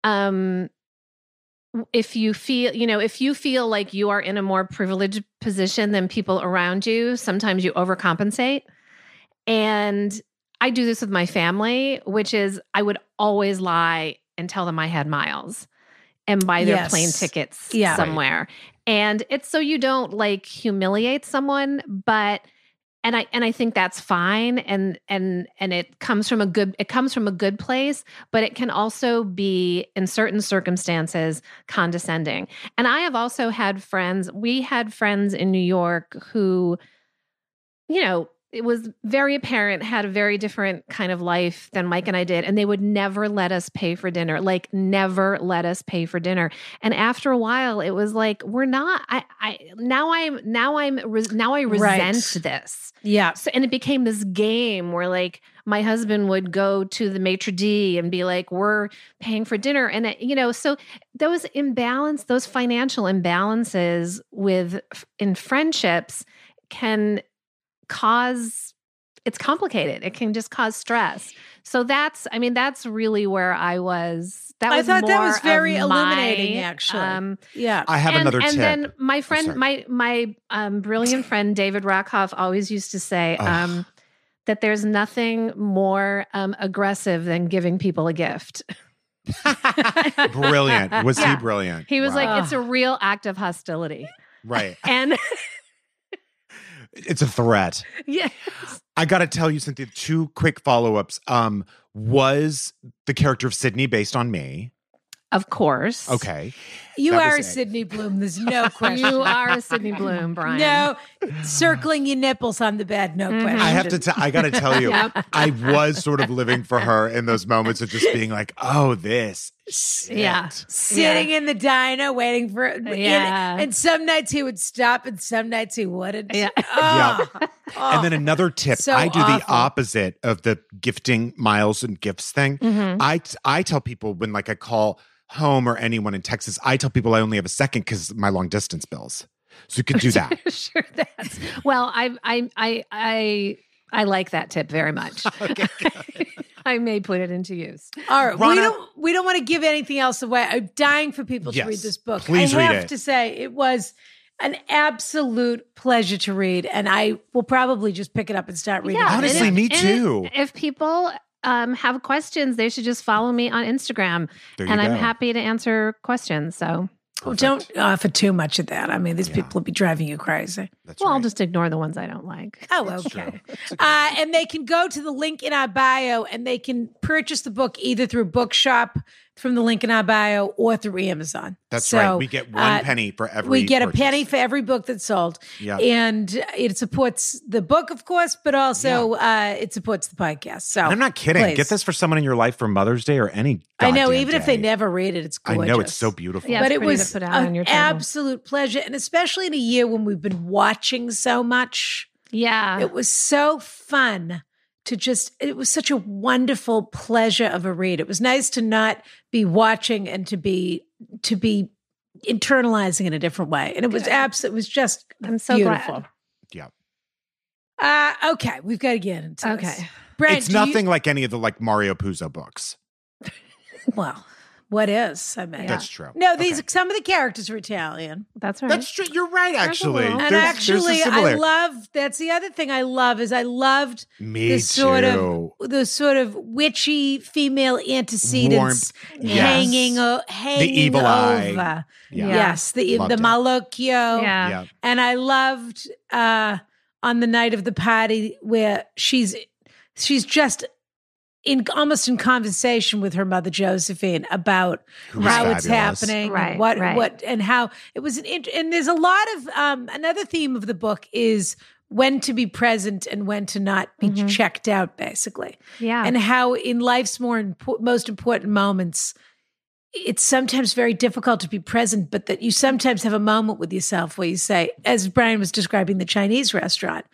if you feel like you are in a more privileged position than people around you, sometimes you overcompensate. And I do this with my family, which is I would always lie and tell them I had miles and buy their plane tickets somewhere. Right. And it's so you don't like humiliate someone, but and I think that's fine and it comes from a good place, but it can also be in certain circumstances condescending. And I have also had friends, we had friends in New York who, you know, it was very apparent, had a very different kind of life than Mike and I did. And they would never let us pay for dinner, And after a while it was like, I resent this. Yeah. So, and it became this game where like my husband would go to the maitre d' and be like, we're paying for dinner. And it, you know, so those financial imbalances in friendships can cause, it's complicated. It can just cause stress. So that's really where I was. I thought that was very illuminating, actually. I have another tip. And then my friend, my brilliant friend, David Rakoff, always used to say that there's nothing more aggressive than giving people a gift. Brilliant. Was he brilliant? He was like, it's a real act of hostility. Right. And... it's a threat. Yes. I got to tell you, Cynthia, two quick follow-ups. Was the character of Sydney based on me? Of course. Okay. You are a Sydney Bloom. There's no question. You are a Sydney Bloom, Brian. No, circling your nipples on the bed. No question. I got to tell you, I was sort of living for her in those moments of just being like, oh, this shit. Yeah. Sitting in the diner waiting for it. Yeah. And some nights he would stop and some nights he wouldn't. Yeah. Oh. Yeah. Oh. And then another tip, so I do the opposite of the gifting miles and gifts thing. Mm-hmm. I tell people when like I call home or anyone in Texas, I tell people I only have a second because my long distance bills. So you could do that. Sure, that's well. I like that tip very much. Okay, I may put it into use. All right, Rana, we don't want to give anything else away. I'm dying for people to read this book. Please read it. I have to say it was an absolute pleasure to read, and I will probably just pick it up and start reading. Yeah, honestly, me too. If people have questions, they should just follow me on Instagram, and I'm happy to answer questions. So don't offer too much of that. I mean, these people will be driving you crazy. That's right. I'll just ignore the ones I don't like. Oh, okay. And they can go to the link in our bio, and they can purchase the book either through Bookshop from the link in our bio or through Amazon. That's right. We get one penny for every. We get a penny for every book that's sold. Yeah, and it supports the book, of course, but also it supports the podcast. So and I'm not kidding. Please. Get this for someone in your life for Mother's Day or any. I know, even if they never read it, it's gorgeous. I know, it's so beautiful. Yeah, but it was an absolute pleasure, and especially in a year when we've been watching so much. Yeah, it was so fun. It was such a wonderful pleasure of a read. It was nice to not be watching and to be to be internalizing in a different way. And it was absolutely, it was just beautiful. Glad. Yeah. Okay, we've got to get into this. Brad, it's nothing like any of the like Mario Puzo books. Well, what is? I mean, that's true. No, these some of the characters are Italian. That's right. That's true. You're right, actually. And actually, I love. That's the other thing I love is I loved the sort of witchy female antecedents hanging the evil over. Eye. Yeah. Yes, the Malocchio. Yeah. Yeah, and I loved on the night of the party where she's just. Almost in conversation with her mother Josephine about how fabulous. It's happening, right, what, and how it was. And there's a lot of another theme of the book is when to be present and when to not be checked out, basically. Yeah, and how in life's most important moments, it's sometimes very difficult to be present, but that you sometimes have a moment with yourself where you say, as Brian was describing the Chinese restaurant.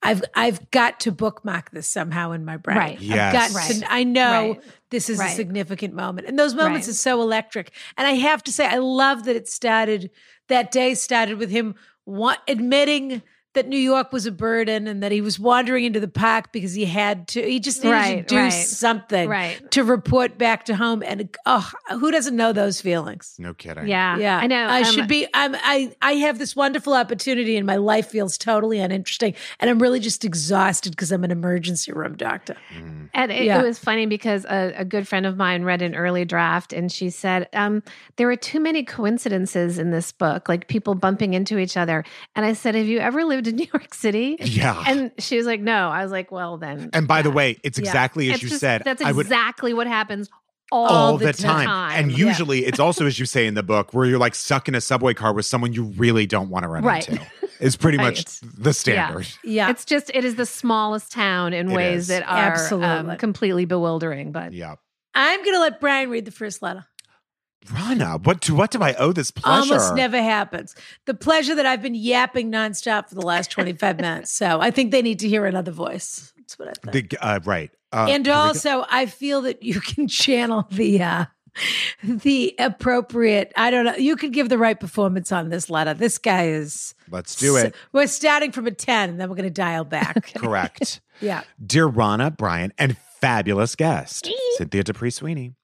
I've got to bookmark this somehow in my brain. Right. Yes. I know this is a significant moment. And those moments are so electric. And I have to say, I love that that day started with him admitting that New York was a burden and that he was wandering into the park because he just needed to do something to report back to home. And who doesn't know those feelings? No kidding. Yeah. I know. I should be. I have this wonderful opportunity, and my life feels totally uninteresting. And I'm really just exhausted because I'm an emergency room doctor. Mm. And it was funny because a good friend of mine read an early draft, and she said there were too many coincidences in this book, like people bumping into each other. And I said, "Have you ever lived in New York City?" Yeah. And she was like, "No." I was like, "Well, then." And by the way, it's exactly as you said. That's exactly what happens all the time. And usually it's also, as you say in the book, where you're like stuck in a subway car with someone you really don't want to run into. It's pretty much the standard. Yeah. It's just, it is the smallest town in ways that are completely bewildering. But I'm going to let Brian read the first letter. Rana, what do I owe this pleasure? Almost never happens. The pleasure that I've been yapping nonstop for the last 25 minutes. So I think they need to hear another voice. That's what I think. And also, I feel that you can channel the appropriate, I don't know, you could give the right performance on this letter. This guy is... Let's do it. We're starting from a 10, and then we're going to dial back. Okay. Correct. Dear Rana, Brian, and fabulous guest, Cynthia D'Aprix Sweeney.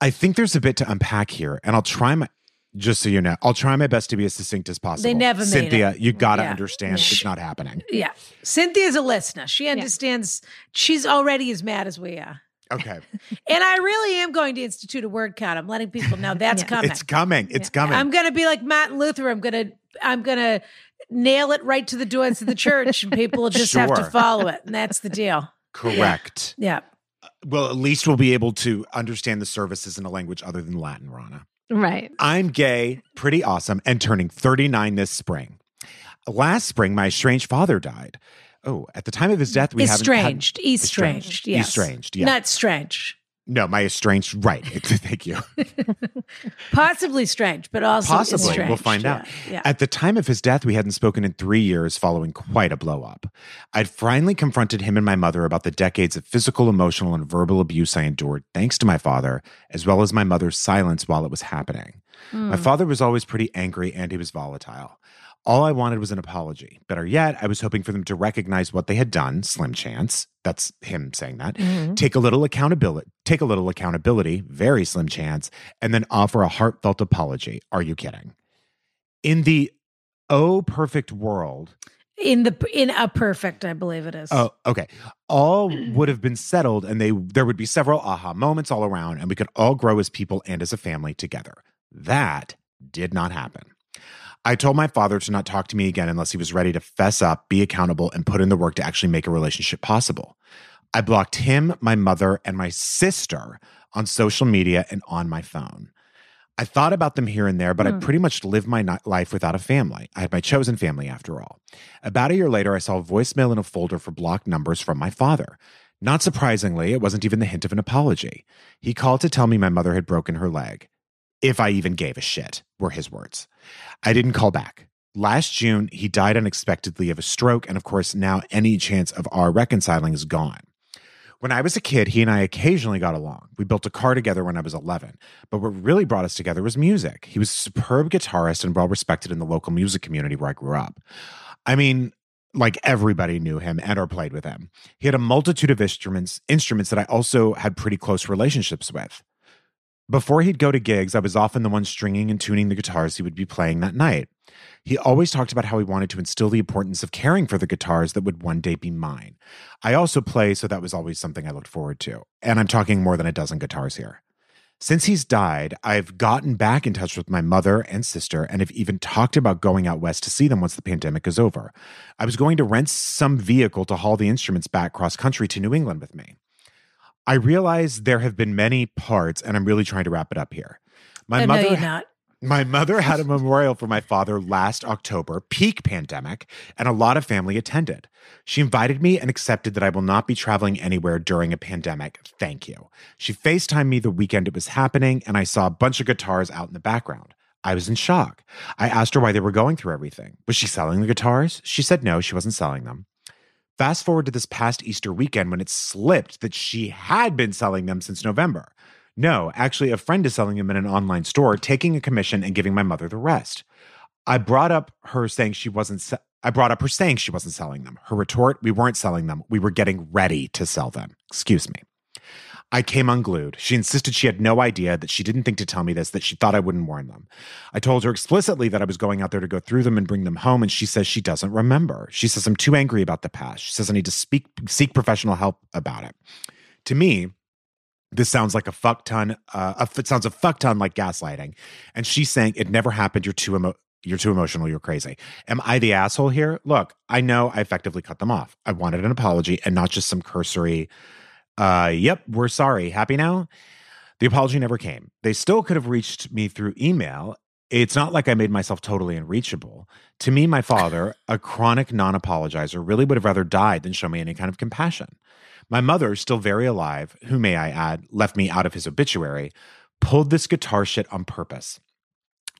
I think there's a bit to unpack here, and I'll try my, just so you know, I'll try my best to be as succinct as possible. They never made Cynthia, you got to understand it's not happening. Yeah. Cynthia's a listener. She understands. She's already as mad as we are. Okay. And I really am going to institute a word count. I'm letting people know that's coming. It's coming. It's coming. I'm going to be like Martin Luther. I'm going to nail it right to the doors of the church, and people will just have to follow it. And that's the deal. Correct. Yeah. Well, at least we'll be able to understand the services in a language other than Latin, Rana. Right. I'm gay, pretty awesome, and turning 39 this spring. Last spring, my estranged father died. Oh, at the time of his death, we haven't... Estranged, yes. Estranged, yeah. Not strange. No, my estranged, right. Thank you. Possibly strange, but also estranged. We'll find out. Yeah. At the time of his death, we hadn't spoken in 3 years following quite a blow-up. I'd finally confronted him and my mother about the decades of physical, emotional, and verbal abuse I endured thanks to my father, as well as my mother's silence while it was happening. Mm. My father was always pretty angry, and he was volatile. All I wanted was an apology. Better yet, I was hoping for them to recognize what they had done. Slim chance. That's him saying that. Mm-hmm. Take a little accountability. Very slim chance. And then offer a heartfelt apology. Are you kidding? In the perfect world. In a perfect, I believe it is. Oh, okay. All would have been settled, and there would be several aha moments all around, and we could all grow as people and as a family together. That did not happen. I told my father to not talk to me again unless he was ready to fess up, be accountable, and put in the work to actually make a relationship possible. I blocked him, my mother, and my sister on social media and on my phone. I thought about them here and there, but I pretty much lived my life without a family. I had my chosen family, after all. About a year later, I saw a voicemail in a folder for blocked numbers from my father. Not surprisingly, it wasn't even the hint of an apology. He called to tell me my mother had broken her leg. If I even gave a shit, were his words. I didn't call back. Last June, he died unexpectedly of a stroke, and of course, now any chance of our reconciling is gone. When I was a kid, he and I occasionally got along. We built a car together when I was 11. But what really brought us together was music. He was a superb guitarist and well-respected in the local music community where I grew up. I mean, like everybody knew him and or played with him. He had a multitude of instruments that I also had pretty close relationships with. Before he'd go to gigs, I was often the one stringing and tuning the guitars he would be playing that night. He always talked about how he wanted to instill the importance of caring for the guitars that would one day be mine. I also play, so that was always something I looked forward to. And I'm talking more than a dozen guitars here. Since he's died, I've gotten back in touch with my mother and sister and have even talked about going out west to see them once the pandemic is over. I was going to rent some vehicle to haul the instruments back cross-country to New England with me. I realize there have been many parts, and I'm really trying to wrap it up here. My mother had a memorial for my father last October, peak pandemic, and a lot of family attended. She invited me and accepted that I will not be traveling anywhere during a pandemic. Thank you. She FaceTimed me the weekend it was happening, and I saw a bunch of guitars out in the background. I was in shock. I asked her why they were going through everything. Was she selling the guitars? She said no, she wasn't selling them. Fast forward to this past Easter weekend when it slipped that she had been selling them since November. No, actually, a friend is selling them in an online store, taking a commission and giving my mother the rest. I brought up her saying she wasn't selling them. Her retort, we weren't selling them. We were getting ready to sell them. Excuse me. I came unglued. She insisted she had no idea, that she didn't think to tell me this, that she thought I wouldn't warn them. I told her explicitly that I was going out there to go through them and bring them home, and she says she doesn't remember. She says I'm too angry about the past. She says I need to seek professional help about it. To me, this sounds like a fuck ton like gaslighting. And she's saying, it never happened. You're too emotional. You're crazy. Am I the asshole here? Look, I know I effectively cut them off. I wanted an apology and not just some cursory, yep, we're sorry. Happy now? The apology never came. They still could have reached me through email. It's not like I made myself totally unreachable. To me, my father, a chronic non-apologizer, really would have rather died than show me any kind of compassion. My mother, still very alive, who, may I add, left me out of his obituary, pulled this guitar shit on purpose.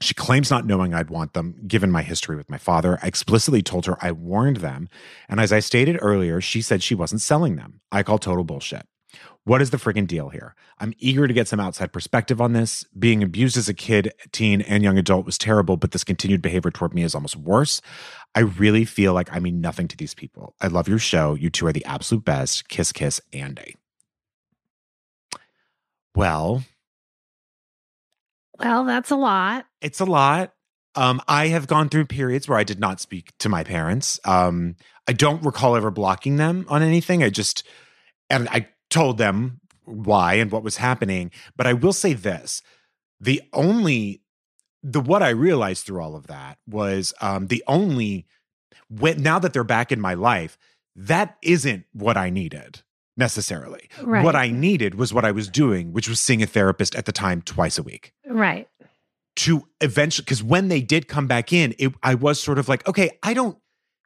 She claims not knowing I'd want them, given my history with my father. I explicitly told her I warned them, and as I stated earlier, she said she wasn't selling them. I call total bullshit. What is the friggin' deal here? I'm eager to get some outside perspective on this. Being abused as a kid, teen, and young adult was terrible, but this continued behavior toward me is almost worse. I really feel like I mean nothing to these people. I love your show. You two are the absolute best. Kiss, kiss, Andy. Well, that's a lot. It's a lot. I have gone through periods where I did not speak to my parents. I don't recall ever blocking them on anything. I told them why and what was happening. But I will say this, what I realized through all of that was now that they're back in my life, that isn't what I needed necessarily. Right. What I needed was what I was doing, which was seeing a therapist at the time twice a week. Right. To eventually, because when they did come back in, I was sort of like, okay, I don't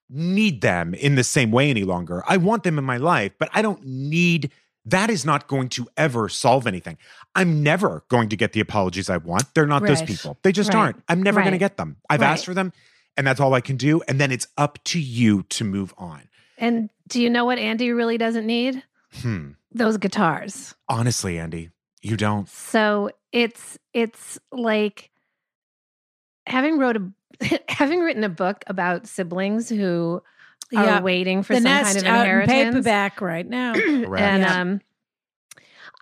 need them in the same way any longer. I want them in my life, but I don't need. That is not going to ever solve anything. I'm never going to get the apologies I want. They're not those people. They just aren't. I'm never going to get them. I've asked for them, and that's all I can do. And then it's up to you to move on. And do you know what Andy really doesn't need? Those guitars. Honestly, Andy, you don't. So it's like having written a book about siblings who are waiting for some kind of inheritance. The Nest out in paperback right now.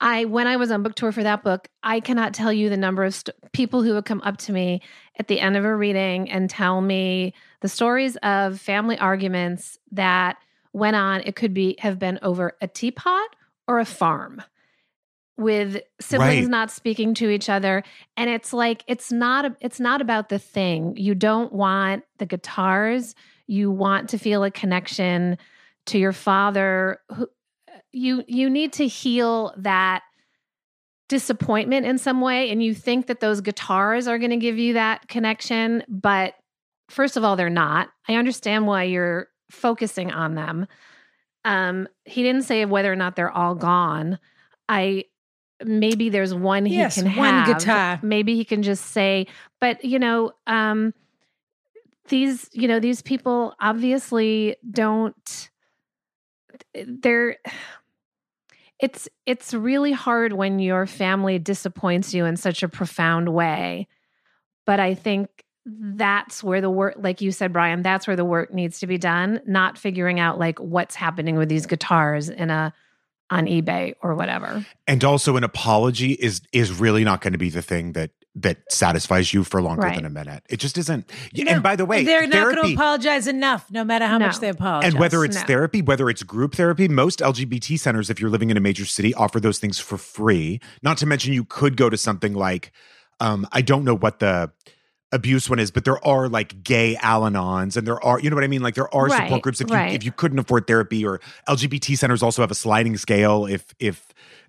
And when I was on book tour for that book, I cannot tell you the number of people who would come up to me at the end of a reading and tell me the stories of family arguments that went on. It could have been over a teapot or a farm, with siblings not speaking to each other. And it's like, it's not about the thing. You don't want the guitars. You want to feel a connection to your father. You need to heal that disappointment in some way. And you think that those guitars are going to give you that connection. But first of all, they're not. I understand why you're focusing on them. He didn't say whether or not they're all gone. Maybe there's one he can have. One guitar. Maybe he can just say, but these people obviously don't. It's really hard when your family disappoints you in such a profound way. But I think that's where the work, like you said, Brian, that's where the work needs to be done, not figuring out like what's happening with these guitars on eBay or whatever. And also an apology is really not going to be the thing that satisfies you for longer than a minute. It just isn't. No, and by the way, they're not going to apologize enough, no matter how much they apologize. And whether it's therapy, whether it's group therapy, most LGBT centers, if you're living in a major city, offer those things for free. Not to mention you could go to something like, I don't know what the abuse one is, but there are like gay Al-Anons and there are, you know what I mean? Like there are support groups if you couldn't afford therapy, or LGBT centers also have a sliding scale if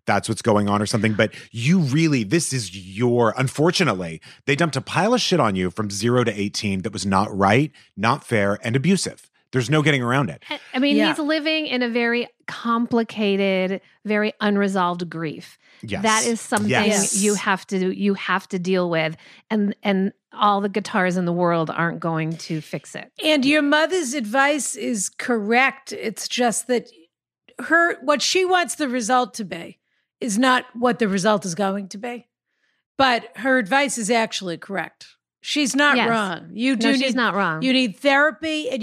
that's what's going on or something. But you really, this is unfortunately, they dumped a pile of shit on you from 0 to 18 that was not right, not fair, and abusive. There's no getting around it. I mean, he's living in a very complicated, very unresolved grief. Yes. That is something you have to deal with. And all the guitars in the world aren't going to fix it. And your mother's advice is correct. It's just that what she wants the result to be is not what the result is going to be. But her advice is actually correct. She's not wrong. She's not wrong. You need therapy, and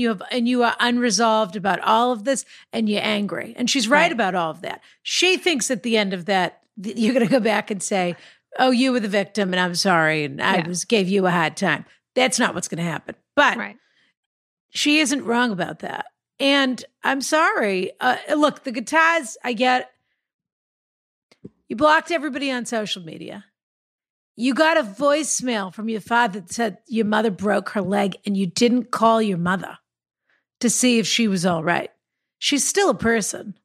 you are unresolved about all of this, and you're angry. And she's right about all of that. She thinks at the end of that, you're going to go back and say, "Oh, you were the victim, and I'm sorry, and I gave you a hard time." That's not what's going to happen. But she isn't wrong about that. And I'm sorry. Look, the guitars. I get. You blocked everybody on social media. You got a voicemail from your father that said your mother broke her leg and you didn't call your mother to see if she was all right. She's still a person,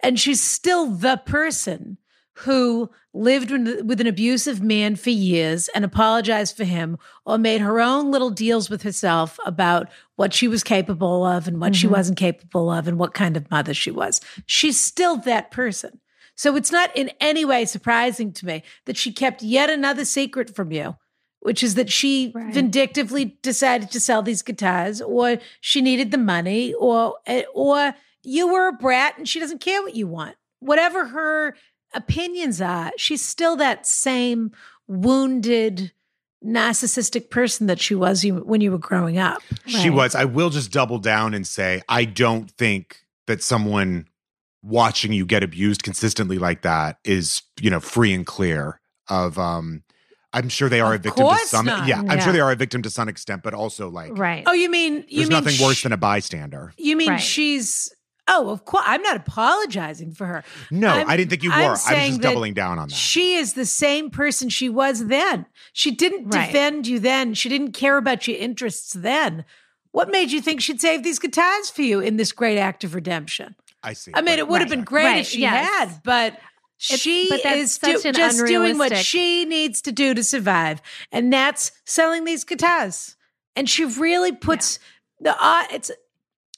and she's still the person who lived with an abusive man for years and apologized for him or made her own little deals with herself about what she was capable of and what she wasn't capable of and what kind of mother she was. She's still that person. So it's not in any way surprising to me that she kept yet another secret from you, which is that she vindictively decided to sell these guitars, or she needed the money, or you were a brat and she doesn't care what you want. Whatever her opinions are, she's still that same wounded, narcissistic person that she was when you were growing up. She was. I will just double down and say, I don't think that someone watching you get abused consistently like that is, free and clear of, I'm sure they are a victim to some extent. Yeah, I'm sure they are a victim to some extent, but also like, oh, you mean nothing worse than a bystander. You mean she's, oh, of course, I'm not apologizing for her. No, I didn't think you were. I was just doubling down on that. She is the same person she was then. She didn't defend you then. She didn't care about your interests then. What made you think she'd save these guitars for you in this great act of redemption? I see. I mean, it would have been great if she had, but she is just doing what she needs to do to survive, and that's selling these guitars. And she really puts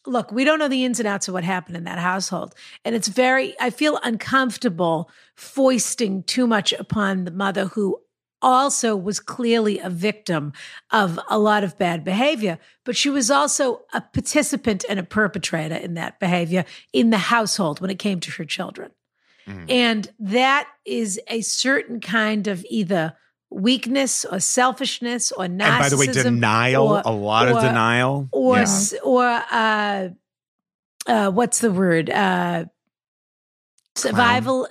look, we don't know the ins and outs of what happened in that household, and it's I feel uncomfortable foisting too much upon the mother, who also was clearly a victim of a lot of bad behavior, but she was also a participant and a perpetrator in that behavior in the household when it came to her children. Mm. And that is a certain kind of either weakness or selfishness or narcissism. And by the way, denial, a lot of denial. Or what's the word? Survival,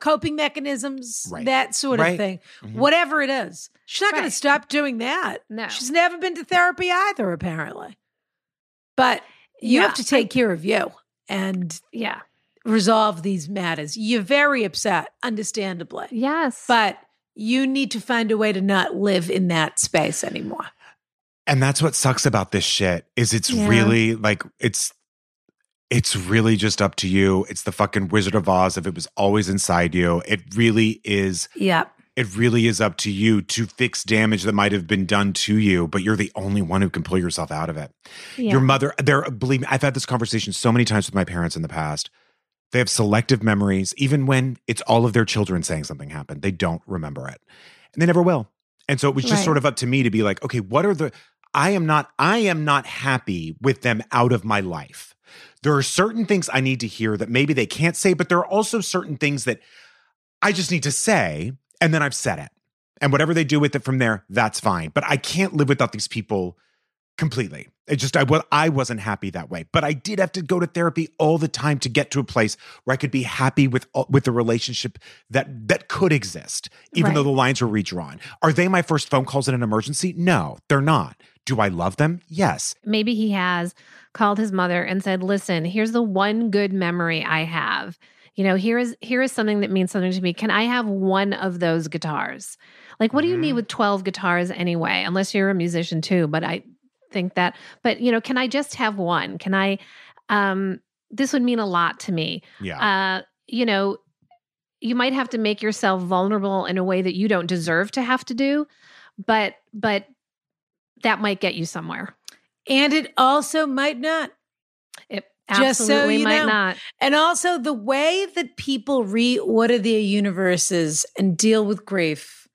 coping mechanisms, that sort of thing. Mm-hmm. Whatever it is, she's not going to stop doing that. No, she's never been to therapy either, apparently. But you have to take care of you and resolve these matters. You're very upset, understandably. Yes, but you need to find a way to not live in that space anymore. And that's what sucks about this shit is it's really like It's really just up to you. It's the fucking Wizard of Oz if it was always inside you. It really is. Yeah. It really is up to you to fix damage that might have been done to you, but you're the only one who can pull yourself out of it. Yeah. Your mother, believe me, I've had this conversation so many times with my parents in the past. They have selective memories, even when it's all of their children saying something happened. They don't remember it. And they never will. And so it was just sort of up to me to be like, okay, I am not happy with them out of my life. There are certain things I need to hear that maybe they can't say, but there are also certain things that I just need to say, and then I've said it. And whatever they do with it from there, that's fine. But I can't live without these people completely. It just, I wasn't happy that way. But I did have to go to therapy all the time to get to a place where I could be happy with the relationship that could exist, even though the lines were redrawn. Are they my first phone calls in an emergency? No, they're not. Do I love them? Yes. Maybe he has called his mother and said, listen, here's the one good memory I have. You know, here is something that means something to me. Can I have one of those guitars? Like, what do you need with 12 guitars anyway? Unless you're a musician too, but I think that. But, you know, can I just have one? Can I, this would mean a lot to me. Yeah. You know, you might have to make yourself vulnerable in a way that you don't deserve to have to do, but that might get you somewhere. And it also might not. Absolutely, just so you know. Not. And also the way that people reorder their universes and deal with grief.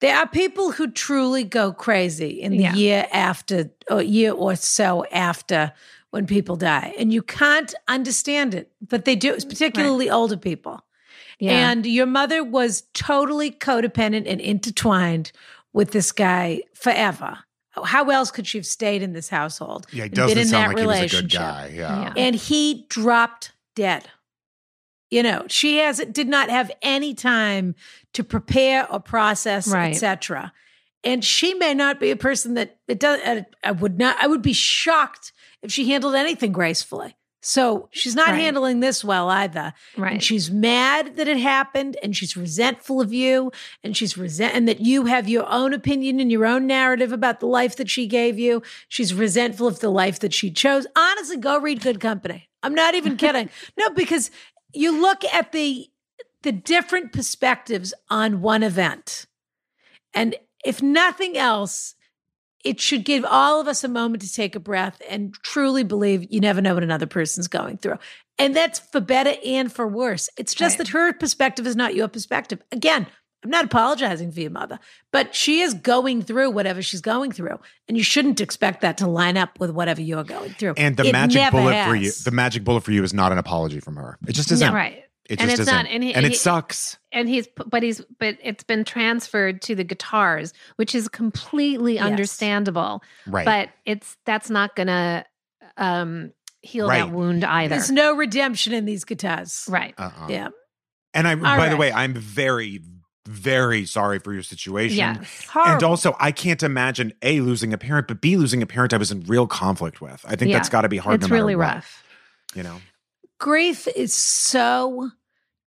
There are people who truly go crazy in the year or so after when people die. And you can't understand it, but they do, particularly older people. Yeah. And your mother was totally codependent and intertwined with this guy forever. How else could she have stayed in this household? Yeah, it doesn't sound like he was a good guy. Yeah. And he dropped dead. You know, she did not have any time to prepare or process, etc. And she may not be a person that it does. I would be shocked if she handled anything gracefully. So she's not handling this well either. Right. And she's mad that it happened, and she's resentful of you, and and that you have your own opinion and your own narrative about the life that she gave you. She's resentful of the life that she chose. Honestly, go read Good Company. I'm not even kidding. No, because you look at the different perspectives on one event. And if nothing else, it should give all of us a moment to take a breath and truly believe you never know what another person's going through. And that's for better and for worse. It's just that her perspective is not your perspective. Again, I'm not apologizing for your mother, but she is going through whatever she's going through. And you shouldn't expect that to line up with whatever you're going through. And the magic bullet for you is not an apology from her. It just isn't. No. Right. It just isn't. And it sucks. But it's been transferred to the guitars, which is completely understandable. Right. But that's not going to heal that wound either. There's no redemption in these guitars. Right. Uh-uh. Yeah. And by the way, I'm very, very sorry for your situation. Yes. And also, I can't imagine A, losing a parent, but B, losing a parent I was in real conflict with. I think that's got to be hard. It's really rough. You know? Grief is so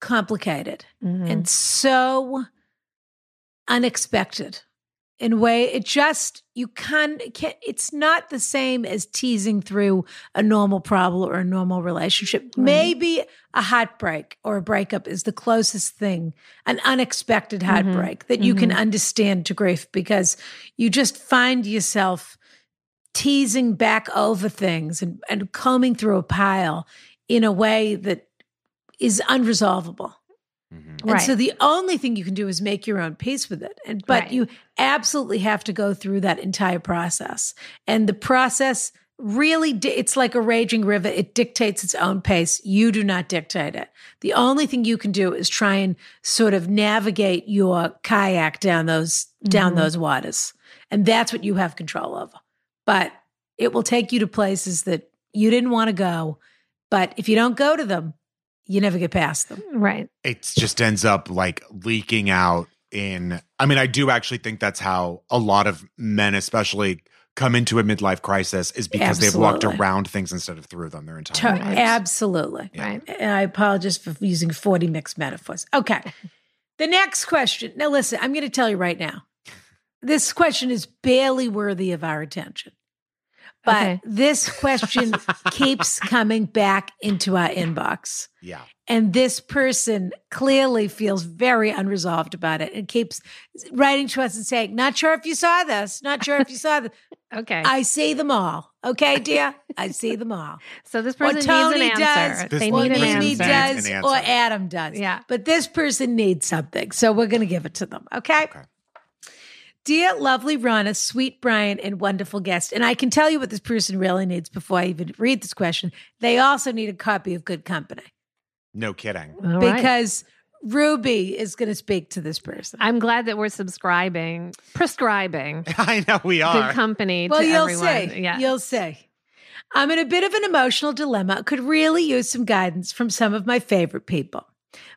complicated and so unexpected in a way. It just, it's not the same as teasing through a normal problem or a normal relationship. Right. Maybe a heartbreak or a breakup is the closest thing, an unexpected heartbreak that you can understand to grief, because you just find yourself teasing back over things and combing through a pile in a way that is unresolvable. Mm-hmm. Right. And so the only thing you can do is make your own peace with it. But you absolutely have to go through that entire process. And the process really, it's like a raging river. It dictates its own pace. You do not dictate it. The only thing you can do is try and sort of navigate your kayak down those waters. And that's what you have control over. But it will take you to places that you didn't want to go. But if you don't go to them, you never get past them. Right. It just ends up like leaking out I do actually think that's how a lot of men especially come into a midlife crisis, is because they've walked around things instead of through them their entire lives. Absolutely. Yeah. Right. And I apologize for using 40 mixed metaphors. Okay. The next question. Now listen, I'm going to tell you right now. This question is barely worthy of our attention. But this question keeps coming back into our inbox. Yeah. And this person clearly feels very unresolved about it and keeps writing to us and saying, not sure if you saw this, not sure if you saw this. Okay. I see them all. Okay, dear? I see them all. So this person needs an answer. Mimi does, or Adam does. Yeah. But this person needs something. So we're going to give it to them. Okay? Dear lovely Rana, sweet Brian, and wonderful guest. And I can tell you what this person really needs before I even read this question. They also need a copy of Good Company. No kidding. All because right. Ruby is going to speak to this person. I'm glad that we're prescribing. I know we are. Good Company to everyone. Well, you'll see. Yeah. You'll see. I'm in a bit of an emotional dilemma. Could really use some guidance from some of my favorite people.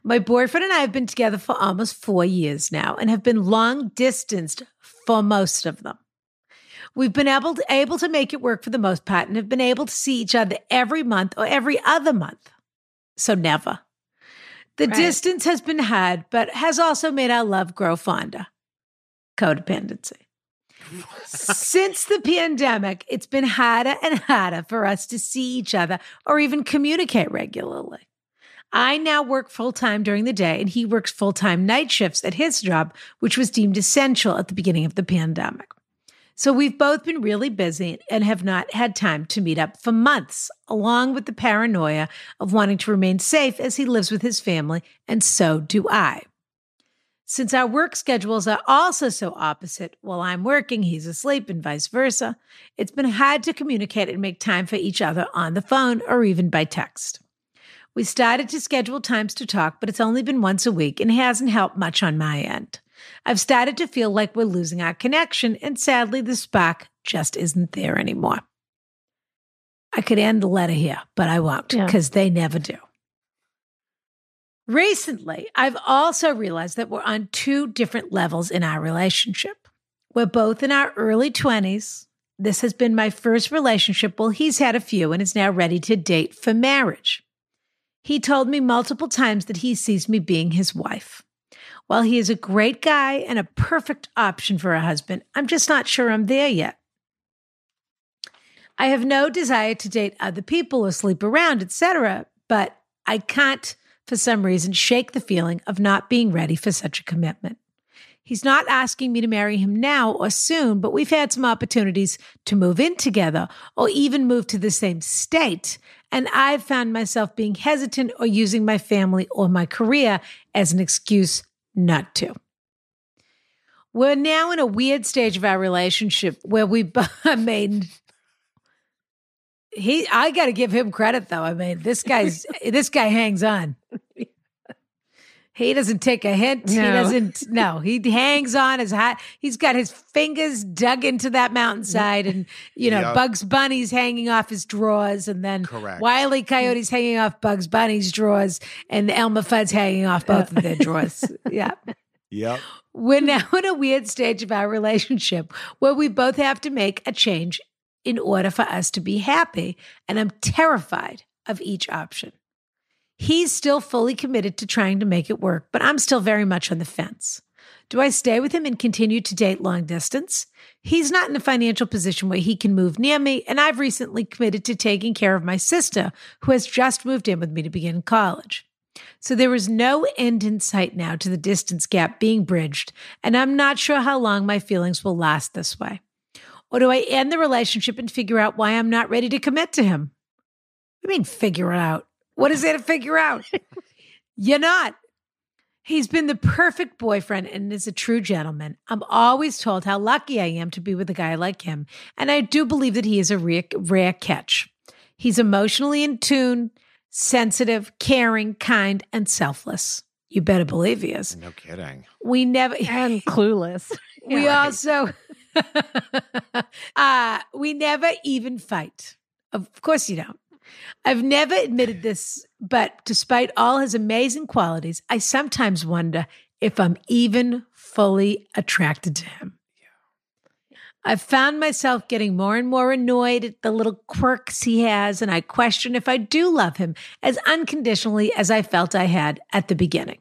My boyfriend and I have been together for almost 4 years now and have been long distanced for most of them. We've been able to make it work for the most part and have been able to see each other every month or every other month. So never. The distance has been hard, but has also made our love grow fonder. Codependency. Since the pandemic, it's been harder and harder for us to see each other or even communicate regularly. I now work full-time during the day, and he works full-time night shifts at his job, which was deemed essential at the beginning of the pandemic. So we've both been really busy and have not had time to meet up for months, along with the paranoia of wanting to remain safe as he lives with his family, and so do I. Since our work schedules are also so opposite, while I'm working, he's asleep, and vice versa, it's been hard to communicate and make time for each other on the phone or even by text. We started to schedule times to talk, but it's only been once a week and hasn't helped much on my end. I've started to feel like we're losing our connection, and sadly, the spark just isn't there anymore. I could end the letter here, but I won't because they never do. Recently, I've also realized that we're on two different levels in our relationship. We're both in our early 20s. This has been my first relationship. Well, he's had a few and is now ready to date for marriage. He told me multiple times that he sees me being his wife. While he is a great guy and a perfect option for a husband, I'm just not sure I'm there yet. I have no desire to date other people or sleep around, etc., but I can't, for some reason, shake the feeling of not being ready for such a commitment. He's not asking me to marry him now or soon, but we've had some opportunities to move in together or even move to the same state, and I've found myself being hesitant or using my family or my career as an excuse not to. We're now in a weird stage of our relationship where we I got to give him credit though. I mean, this guy hangs on. He doesn't take a hint. No. He doesn't. No, he hangs on as hot. He's got his fingers dug into that mountainside, and Bugs Bunny's hanging off his drawers, and then Wile E. Coyote's hanging off Bugs Bunny's drawers, and Elmer Fudd's hanging off both of their drawers. Yeah. Yep. We're now in a weird stage of our relationship where we both have to make a change in order for us to be happy, and I'm terrified of each option. He's still fully committed to trying to make it work, but I'm still very much on the fence. Do I stay with him and continue to date long distance? He's not in a financial position where he can move near me, and I've recently committed to taking care of my sister, who has just moved in with me to begin college. So there is no end in sight now to the distance gap being bridged, and I'm not sure how long my feelings will last this way. Or do I end the relationship and figure out why I'm not ready to commit to him? I mean, figure it out. What is there to figure out? You're not. He's been the perfect boyfriend and is a true gentleman. I'm always told how lucky I am to be with a guy like him, and I do believe that he is a rare catch. He's emotionally in tune, sensitive, caring, kind, and selfless. You better believe he is. No kidding. We never... And clueless. We also... we never even fight. Of course you don't. I've never admitted this, but despite all his amazing qualities, I sometimes wonder if I'm even fully attracted to him. Yeah. I've found myself getting more and more annoyed at the little quirks he has, and I question if I do love him as unconditionally as I felt I had at the beginning.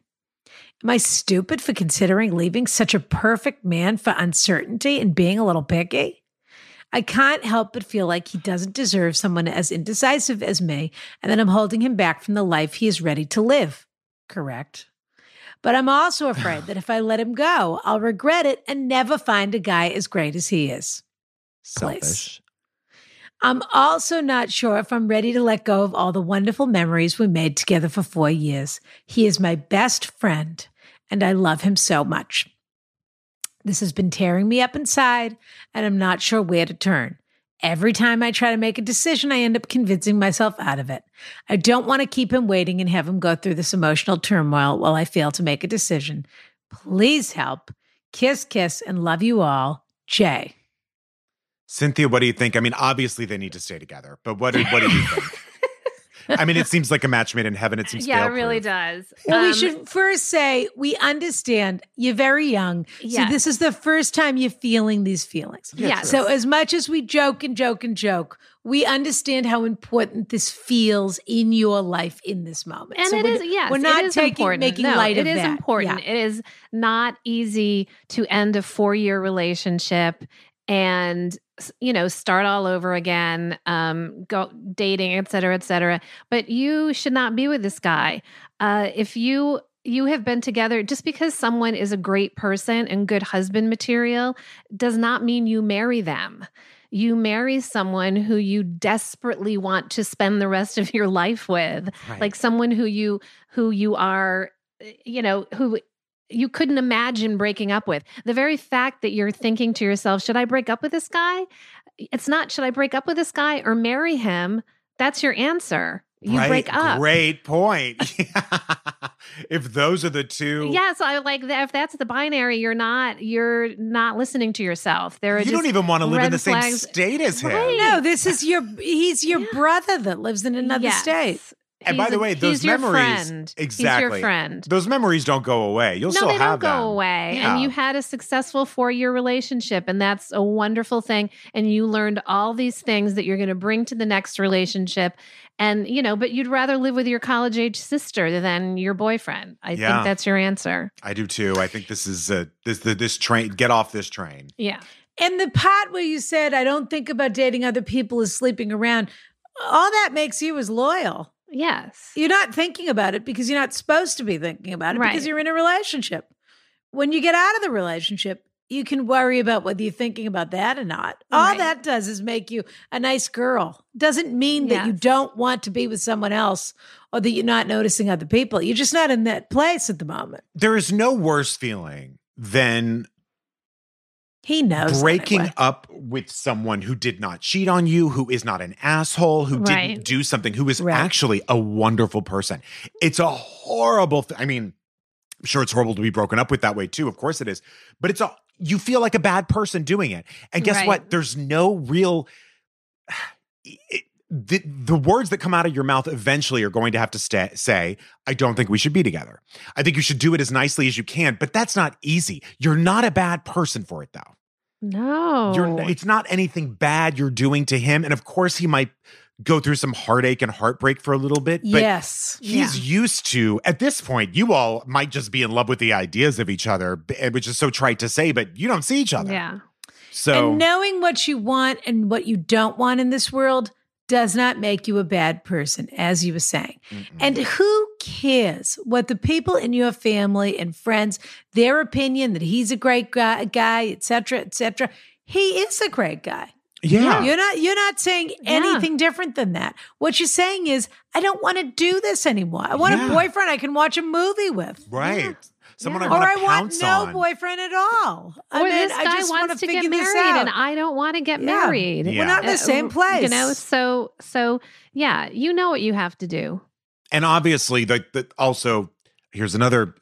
Am I stupid for considering leaving such a perfect man for uncertainty and being a little picky? I can't help but feel like he doesn't deserve someone as indecisive as me, and that I'm holding him back from the life he is ready to live. Correct. But I'm also afraid that if I let him go, I'll regret it and never find a guy as great as he is. Selfish. Please. I'm also not sure if I'm ready to let go of all the wonderful memories we made together for 4 years. He is my best friend, and I love him so much. This has been tearing me up inside, and I'm not sure where to turn. Every time I try to make a decision, I end up convincing myself out of it. I don't want to keep him waiting and have him go through this emotional turmoil while I fail to make a decision. Please help. Kiss, kiss, and love you all. Jay. Cynthia, what do you think? I mean, obviously they need to stay together, but what do you think? I mean, it seems like a match made in heaven. It seems fail-proof. It really does. Well, we should first say we understand you're very young. Yes. So this is the first time you're feeling these feelings. Yes. So as much as we joke, we understand how important this feels in your life in this moment. And so we're not making light of that. It is important. Yeah. It is not easy to end a 4-year relationship and start all over again, go dating, et cetera, but you should not be with this guy. If you have been together, just because someone is a great person and good husband material does not mean you marry them. You marry someone who you desperately want to spend the rest of your life with, right. Like someone who you couldn't imagine breaking up with. The very fact that you're thinking to yourself, should I break up with this guy? It's not, should I break up with this guy or marry him? That's your answer. You break up. Great point. If those are the two. Yeah, so I like that. If that's the binary, you're not listening to yourself. You don't even want to live in the same state as him. Right. No, he's your brother that lives in another state. And by the way, those memories, exactly. He's your friend. Those memories don't go away. You'll still have them. No, they don't go away. Yeah. And you had a successful 4-year relationship, and that's a wonderful thing. And you learned all these things that you're going to bring to the next relationship. And, but you'd rather live with your college-age sister than your boyfriend. I think that's your answer. I do too. I think this is this train. Get off this train. Yeah. And the part where you said, I don't think about dating other people is sleeping around. All that makes you is loyal. Yes. You're not thinking about it because you're not supposed to be thinking about it because you're in a relationship. When you get out of the relationship, you can worry about whether you're thinking about that or not. All that does is make you a nice girl. Doesn't mean that you don't want to be with someone else or that you're not noticing other people. You're just not in that place at the moment. There is no worse feeling than breaking up with someone who did not cheat on you, who is not an asshole, who didn't do something, who is actually a wonderful person. It's a horrible thing. I mean, I'm sure it's horrible to be broken up with that way too. Of course it is. But you feel like a bad person doing it. And guess what? There's no real... The words that come out of your mouth eventually are going to have to say, I don't think we should be together. I think you should do it as nicely as you can, but that's not easy. You're not a bad person for it, though. No. It's not anything bad you're doing to him. And of course, he might go through some heartache and heartbreak for a little bit. But he's used to, at this point, you all might just be in love with the ideas of each other, which is so trite to say, but you don't see each other. Yeah. So, and knowing what you want and what you don't want in this world does not make you a bad person, as you were saying. Mm-mm. And who cares what the people in your family and friends, their opinion that he's a great guy, et cetera, et cetera. He is a great guy. Yeah. You're not saying anything different than that. What you're saying is, I don't want to do this anymore. I want a boyfriend I can watch a movie with. Right. Yeah. Someone I want to pounce on. Or I want no boyfriend at all. I just want to get married and I don't want to get married. Yeah. We're not in the same place. So you know what you have to do. And obviously, also, here's another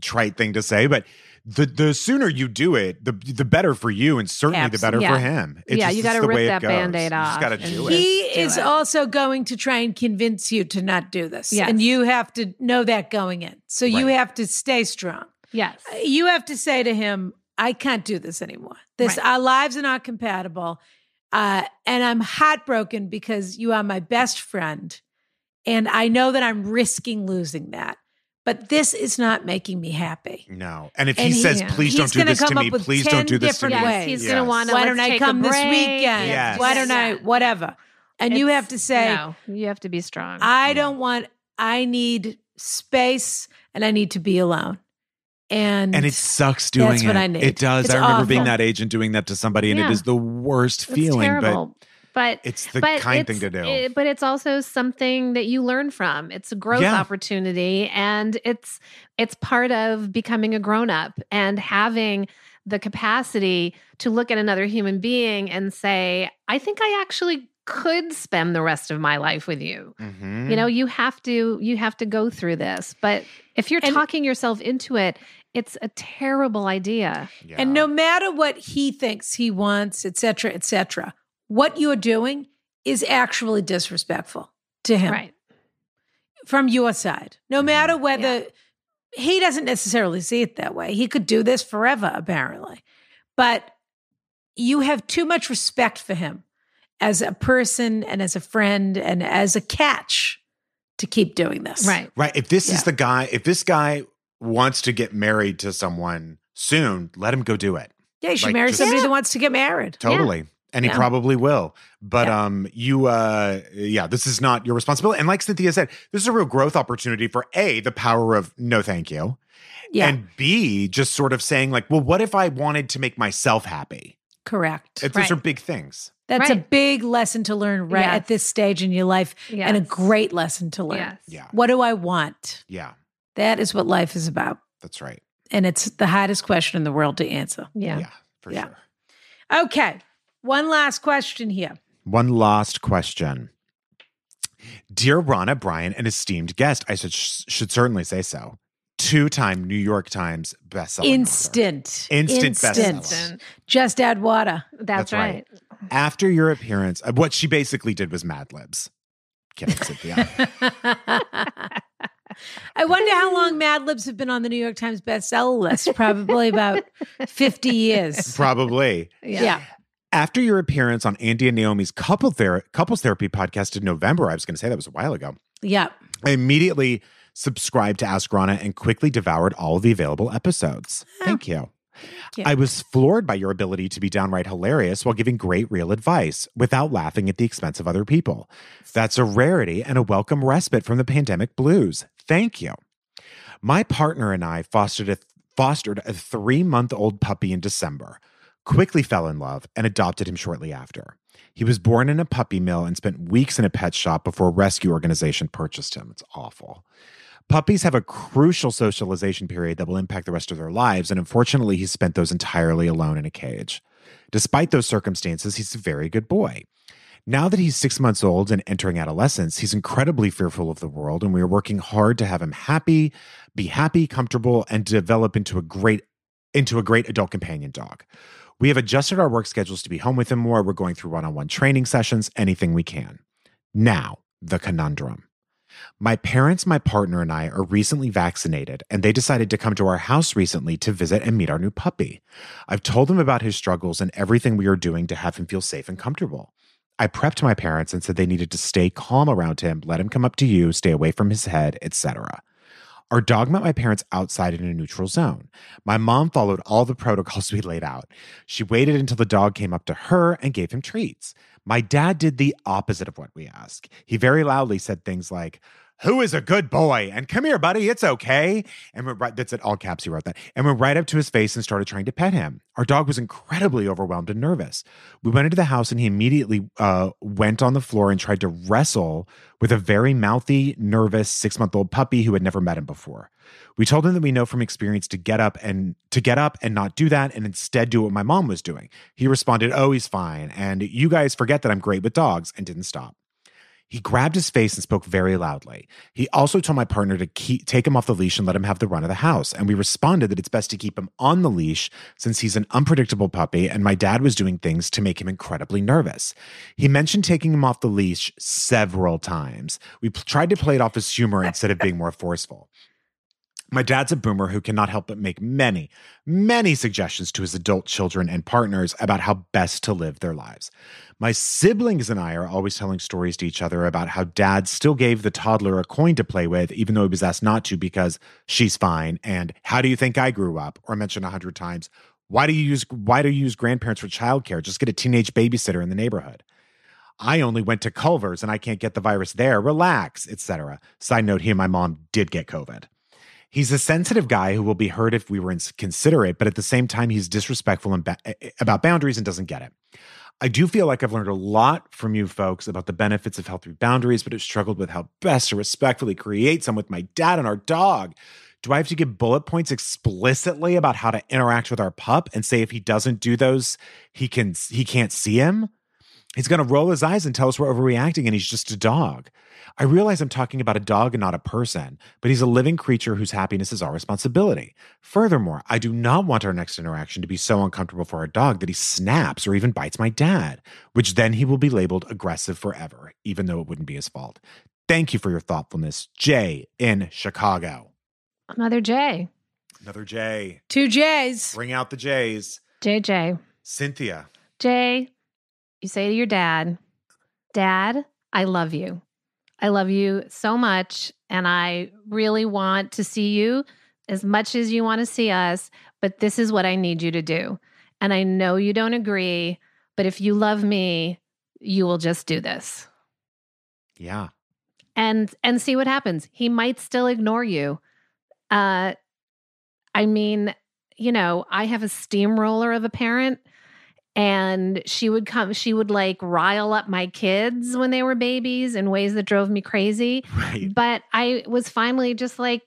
trite thing to say, but the sooner you do it, the better for you and certainly the better for him. It's you got to rip that Band-Aid off. You just got to do it. He is also going to try and convince you to not do this. Yes. And you have to know that going in. So you have to stay strong. Yes. You have to say to him, I can't do this anymore. Our lives are not compatible. And I'm heartbroken because you are my best friend. And I know that I'm risking losing that. But this is not making me happy. No. And he says, please don't do this to me. Please don't do this to me. He's going to want to, why don't I come this weekend? Yes. Why don't I, whatever. And you have to say, no, you have to be strong. I don't want, I need space and I need to be alone. And it sucks doing it. That's what I need. It does. I remember being that age and doing that to somebody and it is the worst feeling. It's terrible. But it's the kind thing to do. But it's also something that you learn from. It's a growth opportunity, and it's part of becoming a grown-up and having the capacity to look at another human being and say, I think I actually could spend the rest of my life with you. Mm-hmm. You know, you have to go through this. But if you're talking yourself into it, it's a terrible idea. Yeah. And no matter what he thinks he wants, et cetera, what you're doing is actually disrespectful to him. Right. From your side. No matter whether... Yeah. He doesn't necessarily see it that way. He could do this forever, apparently. But you have too much respect for him as a person and as a friend and as a catch to keep doing this. Right. Right. If this is the guy, if this guy wants to get married to someone soon, let him go do it. Yeah, you should marry somebody that wants to get married. Totally. Yeah. And he probably will. But this is not your responsibility. And like Cynthia said, this is a real growth opportunity for A, the power of no thank you. Yeah. And B, just sort of saying like, well, what if I wanted to make myself happy? Correct. Those are big things. That's a big lesson to learn at this stage in your life and a great lesson to learn. Yes. Yeah. What do I want? Yeah. That is what life is about. That's right. And it's the hardest question in the world to answer. Yeah. Yeah, for sure. Okay. One last question here. One last question. Dear Rana, Brian, an esteemed guest, I should certainly say so. 2-time New York Times bestseller. Instant bestseller. Just add water. That's right. After your appearance, what she basically did was Mad Libs. Kidding, Cynthia. I wonder how long Mad Libs have been on the New York Times bestseller list. Probably about 50 years. Probably. Yeah. After your appearance on Andy and Naomi's Couples Therapy podcast in November, I was going to say that was a while ago. Yeah. I immediately subscribed to Ask Rana and quickly devoured all the available episodes. Oh. Thank you. Yeah. I was floored by your ability to be downright hilarious while giving great real advice without laughing at the expense of other people. That's a rarity and a welcome respite from the pandemic blues. Thank you. My partner and I fostered a 3-month-old puppy in December. Quickly fell in love and adopted him shortly after. He was born in a puppy mill and spent weeks in a pet shop before a rescue organization purchased him. It's awful. Puppies have a crucial socialization period that will impact the rest of their lives, and unfortunately, he spent those entirely alone in a cage. Despite those circumstances, he's a very good boy. Now that he's 6 months old and entering adolescence, he's incredibly fearful of the world, and we are working hard to have him happy, be happy, comfortable, and develop into a great adult companion dog. We have adjusted our work schedules to be home with him more. We're going through one-on-one training sessions, anything we can. Now, the conundrum. My parents, my partner, and I are recently vaccinated, and they decided to come to our house recently to visit and meet our new puppy. I've told them about his struggles and everything we are doing to have him feel safe and comfortable. I prepped my parents and said they needed to stay calm around him, let him come up to you, stay away from his head, etc. Our dog met my parents outside in a neutral zone. My mom followed all the protocols we laid out. She waited until the dog came up to her and gave him treats. My dad did the opposite of what we asked. He very loudly said things like, "Who is a good boy? And come here, buddy, it's okay." And that's in all caps, he wrote that. And went right up to his face and started trying to pet him. Our dog was incredibly overwhelmed and nervous. We went into the house and he immediately went on the floor and tried to wrestle with a very mouthy, nervous 6-month-old puppy who had never met him before. We told him that we know from experience to get up and not do that and instead do what my mom was doing. He responded, "Oh, he's fine. And you guys forget that I'm great with dogs," and didn't stop. He grabbed his face and spoke very loudly. He also told my partner to take him off the leash and let him have the run of the house. And we responded that it's best to keep him on the leash since he's an unpredictable puppy and my dad was doing things to make him incredibly nervous. He mentioned taking him off the leash several times. We tried to play it off as humor instead of being more forceful. My dad's a boomer who cannot help but make many, many suggestions to his adult children and partners about how best to live their lives. My siblings and I are always telling stories to each other about how dad still gave the toddler a coin to play with, even though he was asked not to because she's fine. And how do you think I grew up? Or mentioned 100 times, why do you use grandparents for childcare? Just get a teenage babysitter in the neighborhood. I only went to Culver's and I can't get the virus there. Relax, etc. Side note, he and my mom did get COVID. He's a sensitive guy who will be hurt if we were inconsiderate, but at the same time, he's disrespectful about boundaries and doesn't get it. I do feel like I've learned a lot from you folks about the benefits of healthy boundaries, but have struggled with how best to respectfully create some with my dad and our dog. Do I have to give bullet points explicitly about how to interact with our pup and say if he doesn't do those, he can't see him? He's going to roll his eyes and tell us we're overreacting and he's just a dog. I realize I'm talking about a dog and not a person, but he's a living creature whose happiness is our responsibility. Furthermore, I do not want our next interaction to be so uncomfortable for our dog that he snaps or even bites my dad, which then he will be labeled aggressive forever, even though it wouldn't be his fault. Thank you for your thoughtfulness. Jay in Chicago. Another J. Another J. Two J's. Bring out the J's. JJ. Cynthia. J. You say to your dad, Dad, I love you. I love you so much, and I really want to see you as much as you want to see us, but this is what I need you to do. And I know you don't agree, but if you love me, you will just do this. Yeah. And see what happens. He might still ignore you. I mean, you know, I have a steamroller of a parent. And she would like rile up my kids when they were babies in ways that drove me crazy. Right. But I was finally just like,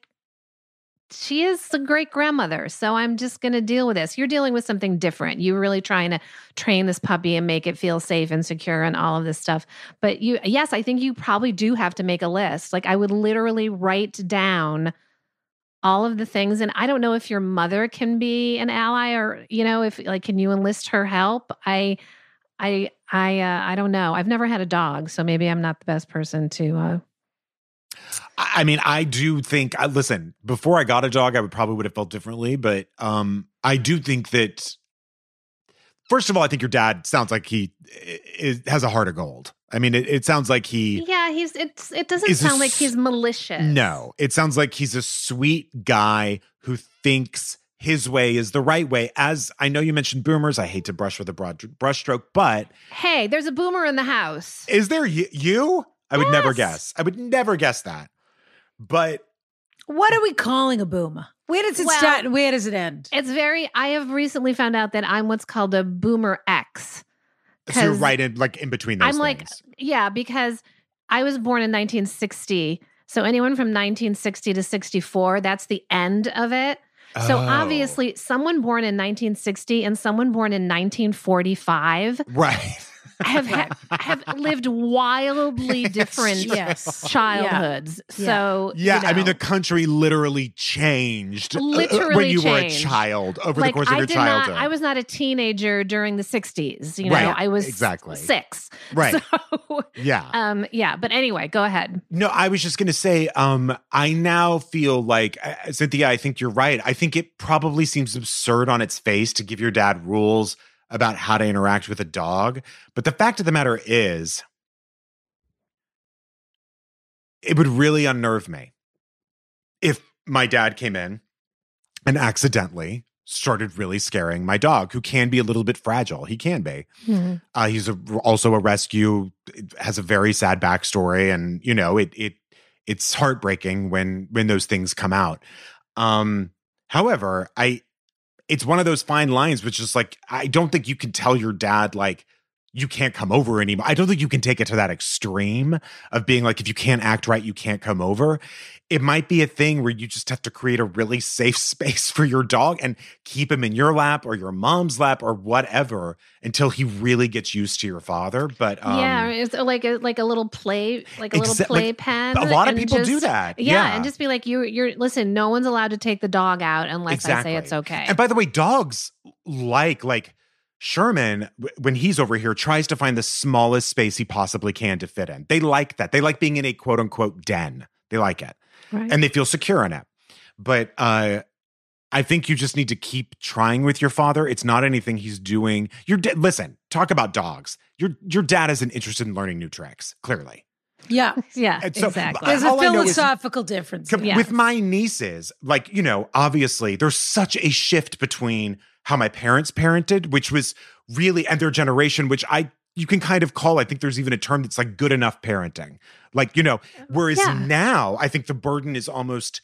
she is a great grandmother. So I'm just going to deal with this. You're dealing with something different. You're really trying to train this puppy and make it feel safe and secure and all of this stuff. But yes, I think you probably do have to make a list. Like I would literally write down all of the things. And I don't know if your mother can be an ally or, you know, if like, can you enlist her help? I don't know. I've never had a dog, so maybe I'm not the best person to, I mean, I do think, listen, before I got a dog, I would have felt differently, but, I do think that, first of all, I think your dad sounds like he has a heart of gold. I mean, it sounds like he... Yeah, it doesn't sound like he's malicious. No, it sounds like he's a sweet guy who thinks his way is the right way. As I know you mentioned boomers, I hate to brush with a broad brushstroke, but... Hey, there's a boomer in the house. Is there you? I would never guess. I would never guess that. But... What are we calling a boomer? Where does it start and where does it end? It's I have recently found out that I'm what's called a boomer X. So you're right in between those things. Because I was born in 1960. So anyone from 1960 to 64, that's the end of it. Oh. So obviously someone born in 1960 and someone born in 1945 right. have lived wildly different childhoods. Yeah. So I mean, the country literally changed when you were a child over the course of your childhood. I was not a teenager during the 60s. You know, right. I was six. Right. So, yeah. But anyway, go ahead. No, I was just going to say, I now feel like, Cynthia, I think you're right. I think it probably seems absurd on its face to give your dad rules about how to interact with a dog. But the fact of the matter is, it would really unnerve me if my dad came in and accidentally started really scaring my dog, who can be a little bit fragile. He can be. Mm-hmm. He's also a rescue, has a very sad backstory. And, you know, it's heartbreaking when those things come out. However, it's one of those fine lines, which is like, I don't think you can tell your dad, like, you can't come over anymore. I don't think you can take it to that extreme of being like, if you can't act right, you can't come over. It might be a thing where you just have to create a really safe space for your dog and keep him in your lap or your mom's lap or whatever until he really gets used to your father. But it's like a little playpen. Like, a lot of people do that. Yeah, and just be like, you're listen. No one's allowed to take the dog out unless I say it's okay. And by the way, dogs like. Sherman, when he's over here, tries to find the smallest space he possibly can to fit in. They like that. They like being in a quote-unquote den. They like it. Right. And they feel secure in it. But I think you just need to keep trying with your father. It's not anything he's doing. Listen, talk about dogs. Your dad isn't interested in learning new tricks, clearly. Yeah, yeah, so, exactly. There's a philosophical difference. With my nieces, like, you know, obviously there's such a shift between how my parents parented, which was really, and their generation, which you can kind of call, I think there's even a term that's like good enough parenting. Like, you know, whereas now I think the burden is almost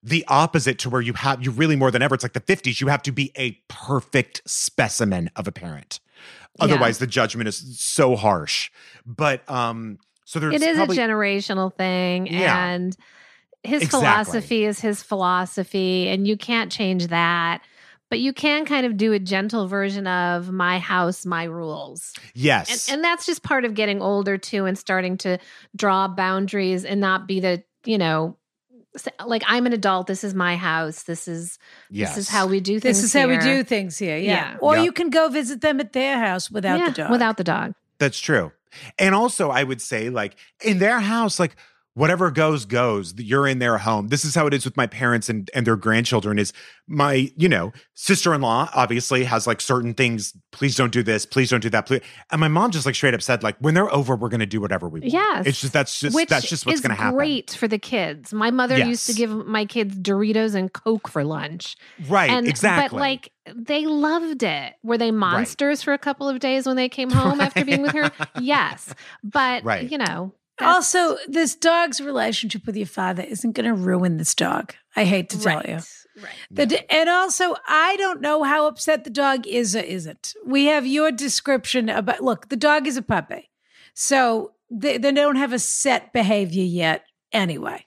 the opposite to where you really more than ever, it's like the 50s, you have to be a perfect specimen of a parent. Otherwise, the judgment is so harsh. But so there's probably a generational thing, and his philosophy is his philosophy, and you can't change that. But you can kind of do a gentle version of my house, my rules. Yes. And that's just part of getting older, too, and starting to draw boundaries and not be the, you know, like, I'm an adult. This is my house. This is how we do things here. This is how we do things here. Yeah. Or you can go visit them at their house without the dog. Without the dog. That's true. And also, I would say, like, in their house, like, whatever goes, goes. You're in their home. This is how it is with my parents and their grandchildren is my, you know, sister-in-law obviously has like certain things. Please don't do this. Please don't do that. Please. And my mom just like straight up said, like, when they're over, we're going to do whatever we want. Yes. It's just, that's just what's going to happen. Great for the kids. My mother used to give my kids Doritos and Coke for lunch. Right. Exactly. But like, they loved it. Were they monsters for a couple of days when they came home after being with her? Yes. But you know. Also, this dog's relationship with your father isn't going to ruin this dog. I hate to tell you. Right. And also, I don't know how upset the dog is or isn't. We have your description about, look, the dog is a puppy. So they don't have a set behavior yet anyway.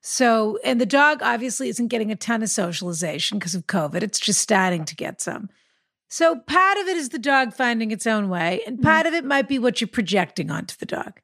So, and the dog obviously isn't getting a ton of socialization because of COVID. It's just starting to get some. So part of it is the dog finding its own way. And part of it might be what you're projecting onto the dog.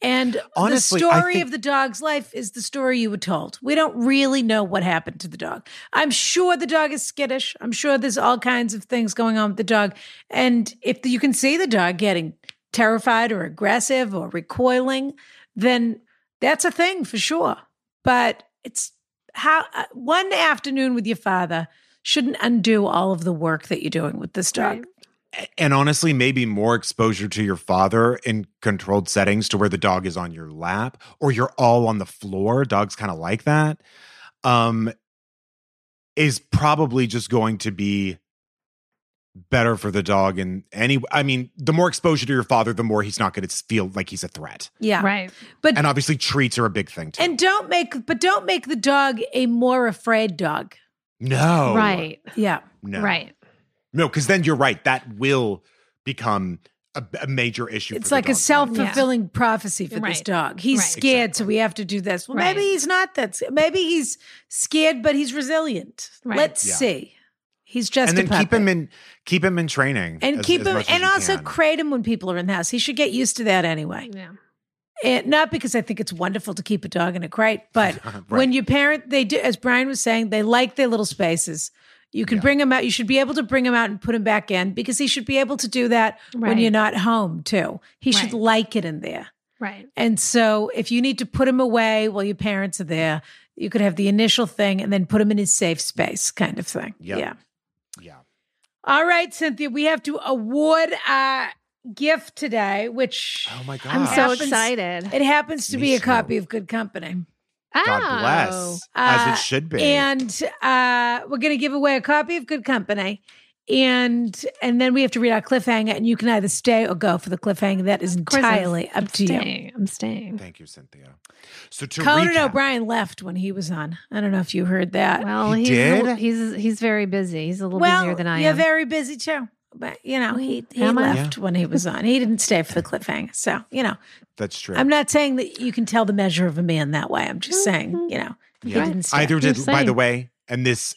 And honestly, the story of the dog's life is the story you were told. We don't really know what happened to the dog. I'm sure the dog is skittish. I'm sure there's all kinds of things going on with the dog. And if you can see the dog getting terrified or aggressive or recoiling, then that's a thing for sure. But it's how one afternoon with your father shouldn't undo all of the work that you're doing with this dog. Right. And honestly, maybe more exposure to your father in controlled settings to where the dog is on your lap or you're all on the floor. Dogs kind of like that, is probably just going to be better for the dog. And I mean, the more exposure to your father, the more he's not going to feel like he's a threat. Yeah. Right. And obviously treats are a big thing too. And don't make the dog a more afraid dog. No. Right. Yeah. No. Right. No, because then you're right. That will become a major issue. It's for like the dog, a self-fulfilling prophecy for this dog. He's scared, so we have to do this. Well, maybe he's not that scared. Maybe he's scared, but he's resilient. Right. Let's see. He's just a puppy. Keep him in training, and also crate him when people are in the house. He should get used to that anyway. Yeah. And not because I think it's wonderful to keep a dog in a crate, but when your parent, they do, as Brian was saying, they like their little spaces. You can bring him out. You should be able to bring him out and put him back in because he should be able to do that when you're not home too. He should like it in there. Right. And so if you need to put him away while your parents are there, you could have the initial thing and then put him in his safe space kind of thing. Yep. Yeah. Yeah. All right, Cynthia, we have to award our gift today, which oh my God. I'm so excited. It happens to be a copy of Good Company. God bless, as it should be. And we're going to give away a copy of Good Company. And then we have to read our cliffhanger, and you can either stay or go for the cliffhanger. That is entirely up to you. I'm staying. Thank you, Cynthia. So Conan O'Brien left when he was on. I don't know if you heard that. Well, he's very busy. He's a little busier than I am. You're very busy, too. But, you know, he left when he was on. He didn't stay for the cliffhanger. So, you know. That's true. I'm not saying that you can tell the measure of a man that way. I'm just saying, you know, he didn't stay. Either did, by the way, and this,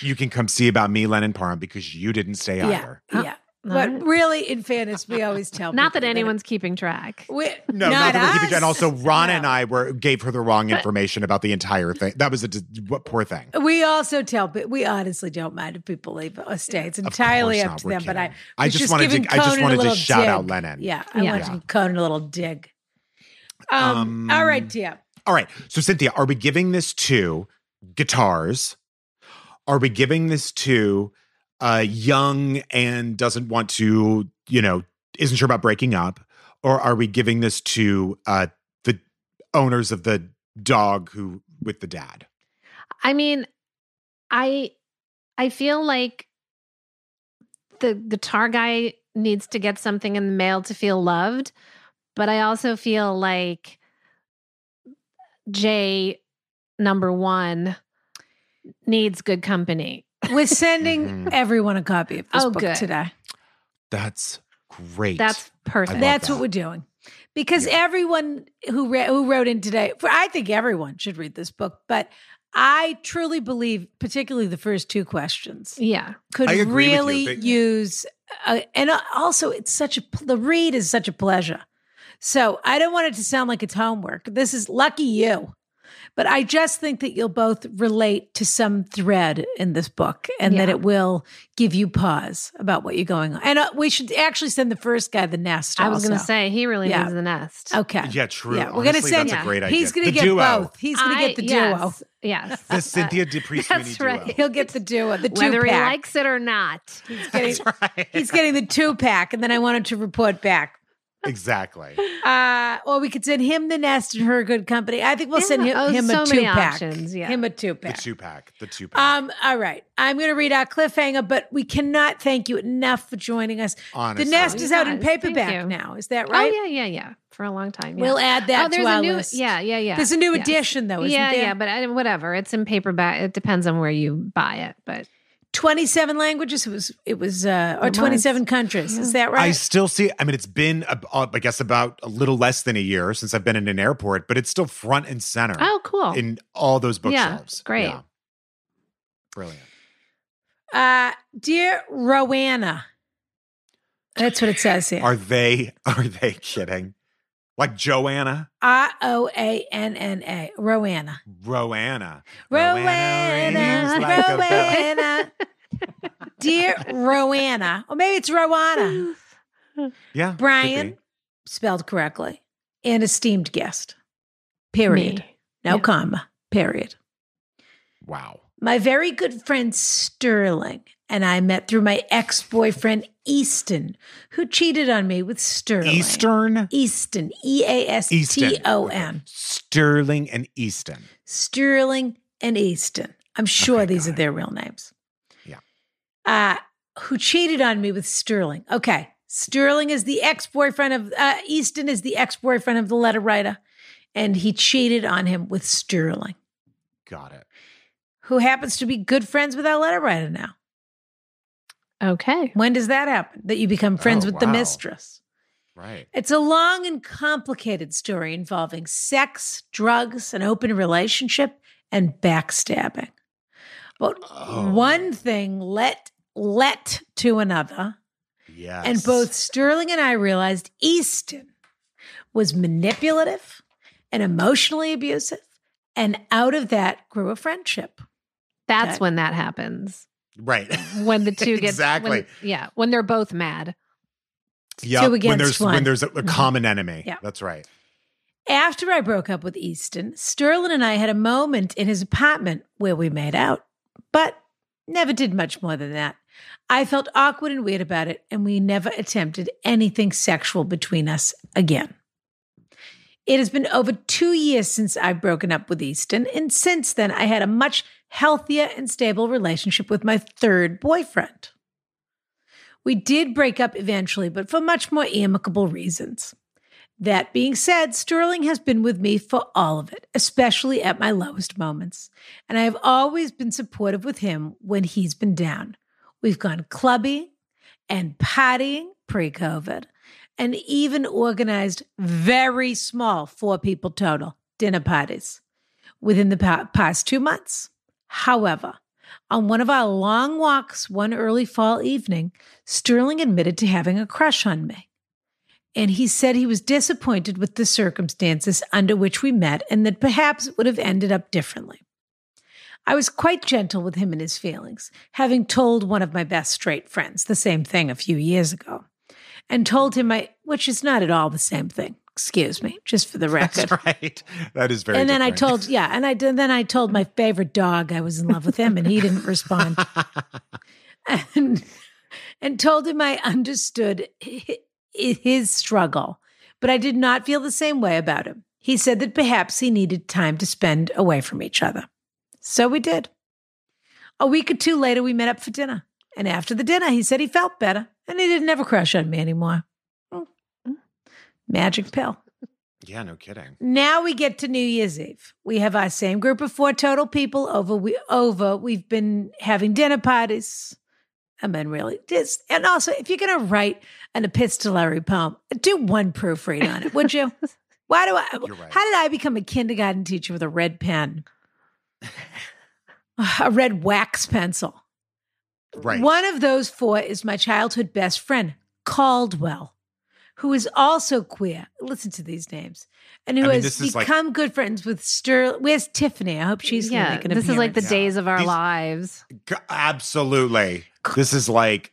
you can come see about me, Lennon Parham, because you didn't stay either. Yeah. But really, in fairness, we always tell people. Not that anyone's keeping track. Not that we're keeping track. And also, Rana and I gave her the wrong information about the entire thing. That was what poor thing. We also tell, but we honestly don't mind if people leave or stay. It's entirely up to them. Kidding. But I just wanted to shout out Lennon. Yeah, I wanted to give Conan a little dig. All right, Tia. All right. So, Cynthia, are we giving this to guitars? Are we giving this to... young and doesn't want to, you know, isn't sure about breaking up? Or are we giving this to the owners of the dog who with the dad? I mean, I feel like the guitar guy needs to get something in the mail to feel loved, but I also feel like Jay number one needs Good Company. We're sending everyone a copy of this book today. That's great. That's perfect. That's what we're doing. Because everyone who wrote in today, I think everyone should read this book, but I truly believe, particularly the first two questions, could really use, and also it's such the read is such a pleasure. So I don't want it to sound like it's homework. This is lucky you. But I just think that you'll both relate to some thread in this book and that it will give you pause about what you're going on. And we should actually send the first guy The Nest also. I was going to say, he really needs The Nest. Okay. Yeah, true. Yeah, we're going to send that's a great idea. He's going to get both. He's going to get the duo. Yes. The Cynthia D'Aprix Sweeney duo. Right. He'll get the duo, the two-pack. Whether he likes it or not. He's getting the two-pack, and then I want him to report back. Exactly. Or we could send him The Nest and her Good Company. I think we'll send him a two-pack. Yeah. Him a two-pack. The two-pack. All right. I'm going to read our cliffhanger, but we cannot thank you enough for joining us. Honestly. The Nest is out in paperback now. Is that right? Oh, yeah. For a long time. Yeah. We'll add that to our list. Yeah. There's a new edition, though, isn't there? Yeah, but whatever. It's in paperback. It depends on where you buy it, but... 27 languages or 27 countries. Yeah. Is that right? I still see, it's been, I guess, about a little less than a year since I've been in an airport, but it's still front and center. Oh, cool. In all those bookshelves. Yeah, great. Yeah. Brilliant. Dear Rana, that's what it says here. Are they kidding? Like Joanna? Roanna. Roanna. Dear Roanna. Or maybe it's Roanna. Yeah. Brian, spelled correctly, an esteemed guest. Period. Me. No comma. Period. Wow. My very good friend Sterling and I met through my ex-boyfriend Easton, who cheated on me with Sterling. Easton. E-A-S-T-O-N. Sterling and Easton. I'm sure these are their real names. Yeah. Who cheated on me with Sterling. Okay. Sterling is the ex-boyfriend of, Easton is the ex-boyfriend of the letter writer. And he cheated on him with Sterling. Got it. Who happens to be good friends with our letter writer now. Okay. When does that happen? That you become friends with the mistress. Right. It's a long and complicated story involving sex, drugs, an open relationship, and backstabbing. But one thing let to another. Yes. And both Sterling and I realized Easton was manipulative and emotionally abusive. And out of that grew a friendship. That's when that happens. Right. When the two get... Exactly. When they're both mad. Yeah. When there's a common enemy. Yeah. That's right. After I broke up with Easton, Sterling and I had a moment in his apartment where we made out, but never did much more than that. I felt awkward and weird about it, and we never attempted anything sexual between us again. It has been over 2 years since I've broken up with Easton, and since then I had a much healthier and stable relationship with my third boyfriend. We did break up eventually, but for much more amicable reasons. That being said, Sterling has been with me for all of it, especially at my lowest moments, and I have always been supportive with him when he's been down. We've gone clubbing and partying pre-COVID. And even organized very small, 4 people total, dinner parties within the past 2 months. However, on one of our long walks one early fall evening, Sterling admitted to having a crush on me. And he said he was disappointed with the circumstances under which we met and that perhaps it would have ended up differently. I was quite gentle with him and his feelings, having told one of my best straight friends the same thing a few years ago. And told him which is not at all the same thing. Excuse me, just for the record. That's right. That is very. And then different. I told my favorite dog I was in love with him, and he didn't respond. and told him I understood his struggle, but I did not feel the same way about him. He said that perhaps he needed time to spend away from each other. So we did. A week or two later, we met up for dinner. And after the dinner, he said he felt better and he didn't have a crush on me anymore. Magic pill. Yeah, no kidding. Now we get to New Year's Eve. We have our same group of 4 total people over. We've been having dinner parties, and then really just, and also if you're going to write an epistolary poem, do one proofread on it, would you? Why do I, You're right. How did I become a kindergarten teacher with a red pen, a red wax pencil? Right. One of those four is my childhood best friend, Caldwell, who is also queer. Listen to these names. And who has become good friends with Sterling. Where's Tiffany? I hope she's going to make an appearance. This is like the days of our lives. Absolutely. This is like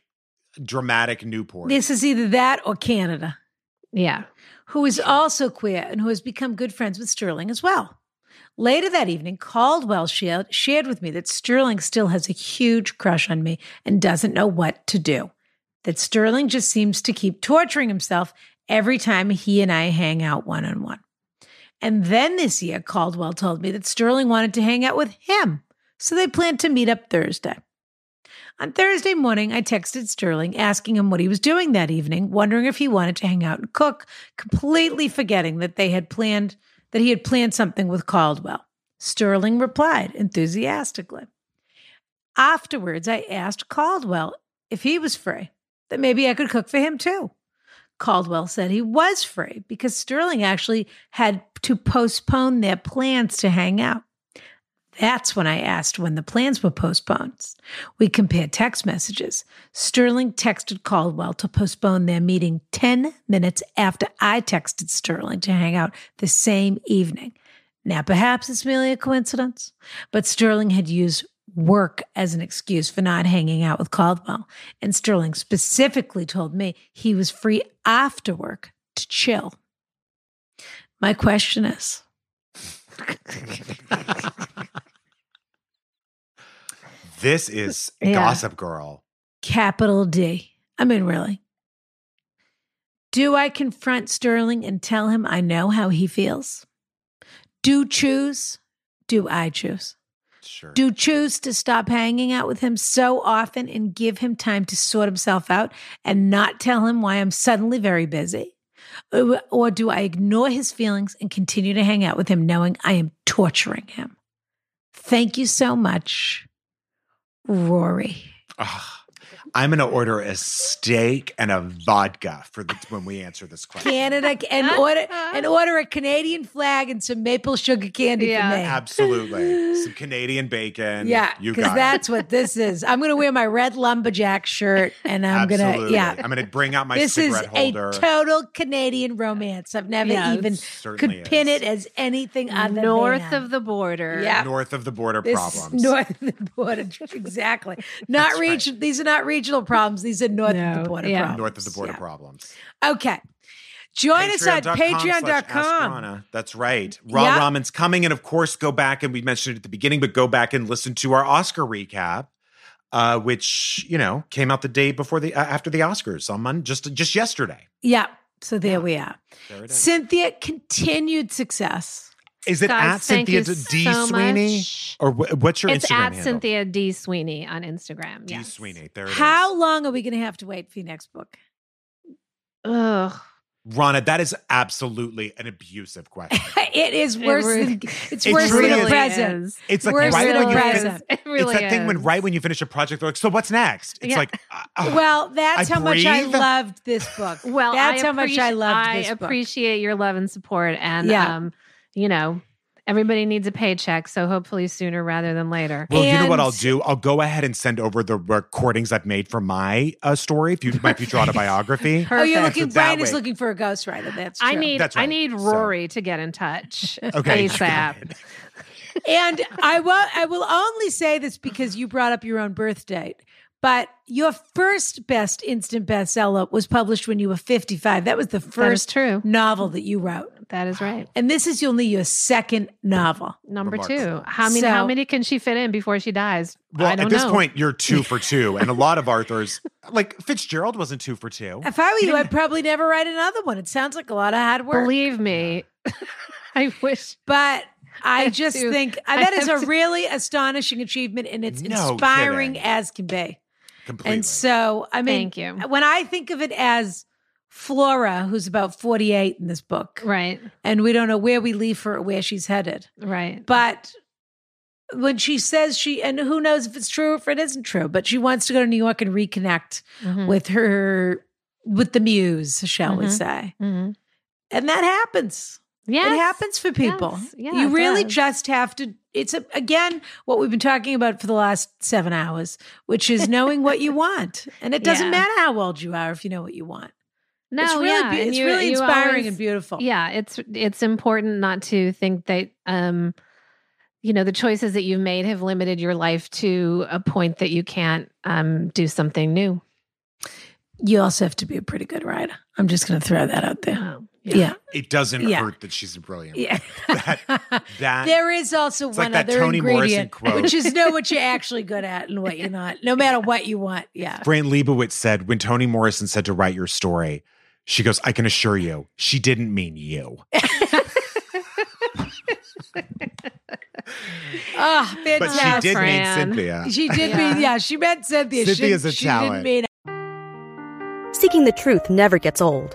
dramatic Newport. This is either that or Canada. Yeah. Who is also queer and who has become good friends with Sterling as well. Later that evening, Caldwell shared with me that Sterling still has a huge crush on me and doesn't know what to do. That Sterling just seems to keep torturing himself every time he and I hang out one-on-one. And then this year, Caldwell told me that Sterling wanted to hang out with him, so they planned to meet up Thursday. On Thursday morning, I texted Sterling, asking him what he was doing that evening, wondering if he wanted to hang out and cook, completely forgetting that he had planned something with Caldwell. Sterling replied enthusiastically. Afterwards, I asked Caldwell if he was free, that maybe I could cook for him too. Caldwell said he was free because Sterling actually had to postpone their plans to hang out. That's when I asked when the plans were postponed. We compared text messages. Sterling texted Caldwell to postpone their meeting 10 minutes after I texted Sterling to hang out the same evening. Now, perhaps it's merely a coincidence, but Sterling had used work as an excuse for not hanging out with Caldwell, and Sterling specifically told me he was free after work to chill. My question is... This is Gossip Girl. Capital D. I mean, really. Do I confront Sterling and tell him I know how he feels? Do I choose? Sure. Do choose to stop hanging out with him so often and give him time to sort himself out and not tell him why I'm suddenly very busy? Or do I ignore his feelings and continue to hang out with him knowing I am torturing him? Thank you so much, Rory. Oh, I'm going to order a steak and a vodka when we answer this question. Canada, and order a Canadian flag and some maple sugar candy for me. Absolutely. Some Canadian bacon. Yeah, because that's what this is. I'm going to wear my red lumberjack shirt and I'm going to, I'm going to bring out my cigarette holder. This is a total Canadian romance. I've never even pin it as anything other than north of the border. Yeah. North of the border problems. North of the border, exactly. Not region. Right. These are not regional problems. These are north of the border problems. North of the border problems. Okay. Join us on Patreon.com. That's right. Raw Ramen's coming. And of course, go back, and we mentioned it at the beginning, but go back and listen to our Oscar recap, which, came out the day before after the Oscars on Monday, just yesterday. Yeah. So there we are. There it is. Cynthia, continued success. Is it Guys, at Cynthia D. So Sweeney? Much. Or what's your Instagram handle? It's at Cynthia D. Sweeney on Instagram. Yes. D. Sweeney. There it is. How long are we going to have to wait for your next book? Ugh. Rana, that is absolutely an abusive question. It is worse than the present. It's like worse than the present. It really is. It's that thing when you finish a project, they're like, so what's next? It's like, that's how much I loved this book. Well, that's how much I loved this book. I appreciate your love and support. And, everybody needs a paycheck, so hopefully sooner rather than later. Well, you know what I'll do? I'll go ahead and send over the recordings I've made for my story, my future autobiography. Perfect. Oh, Brian is looking for a ghostwriter. That's true. I need Rory to get in touch. Okay. ASAP. And I will only say this because you brought up your own birth date. But your first best instant bestseller was published when you were 55. That was the first novel that you wrote. That is right. And this is only your second novel. Number two. How many can she fit in before she dies? Well, I don't know. At this point, you're 2 for 2. And a lot of authors, like Fitzgerald wasn't 2 for 2. If I were you, I'd probably never write another one. It sounds like a lot of hard work. Believe me. I wish. But... I think that is a really astonishing achievement, and it's inspiring as can be. Completely. And so, I mean, thank you. When I think of it as Flora, who's about 48 in this book, right? And we don't know where we leave her or where she's headed, right? But when she says she, and who knows if it's true or if it isn't true, but she wants to go to New York and reconnect with her, with the muse, shall we say. And that happens. Yeah, it happens for people. Yes. Yeah, you really just have to, it's a, again, what we've been talking about for the last 7 hours, which is knowing what you want. And it doesn't matter how old you are if you know what you want. No, it's really, it's really inspiring and beautiful. Yeah, it's important not to think that, you know, the choices that you've made have limited your life to a point that you can't do something new. You also have to be a pretty good writer. I'm just going to throw that out there. Oh, yeah. It doesn't hurt that she's brilliant. Yeah. That there is also one like other Tony ingredient, quote, which is know what you're actually good at and what you're not, no matter what you want. Yeah. Fran Lebowitz said, when Toni Morrison said to write your story, she goes, I can assure you, she didn't mean you. Oh, fantastic. But she did mean Cynthia. She did mean, she meant Cynthia. Cynthia's a talent. She didn't mean Seeking the truth never gets old.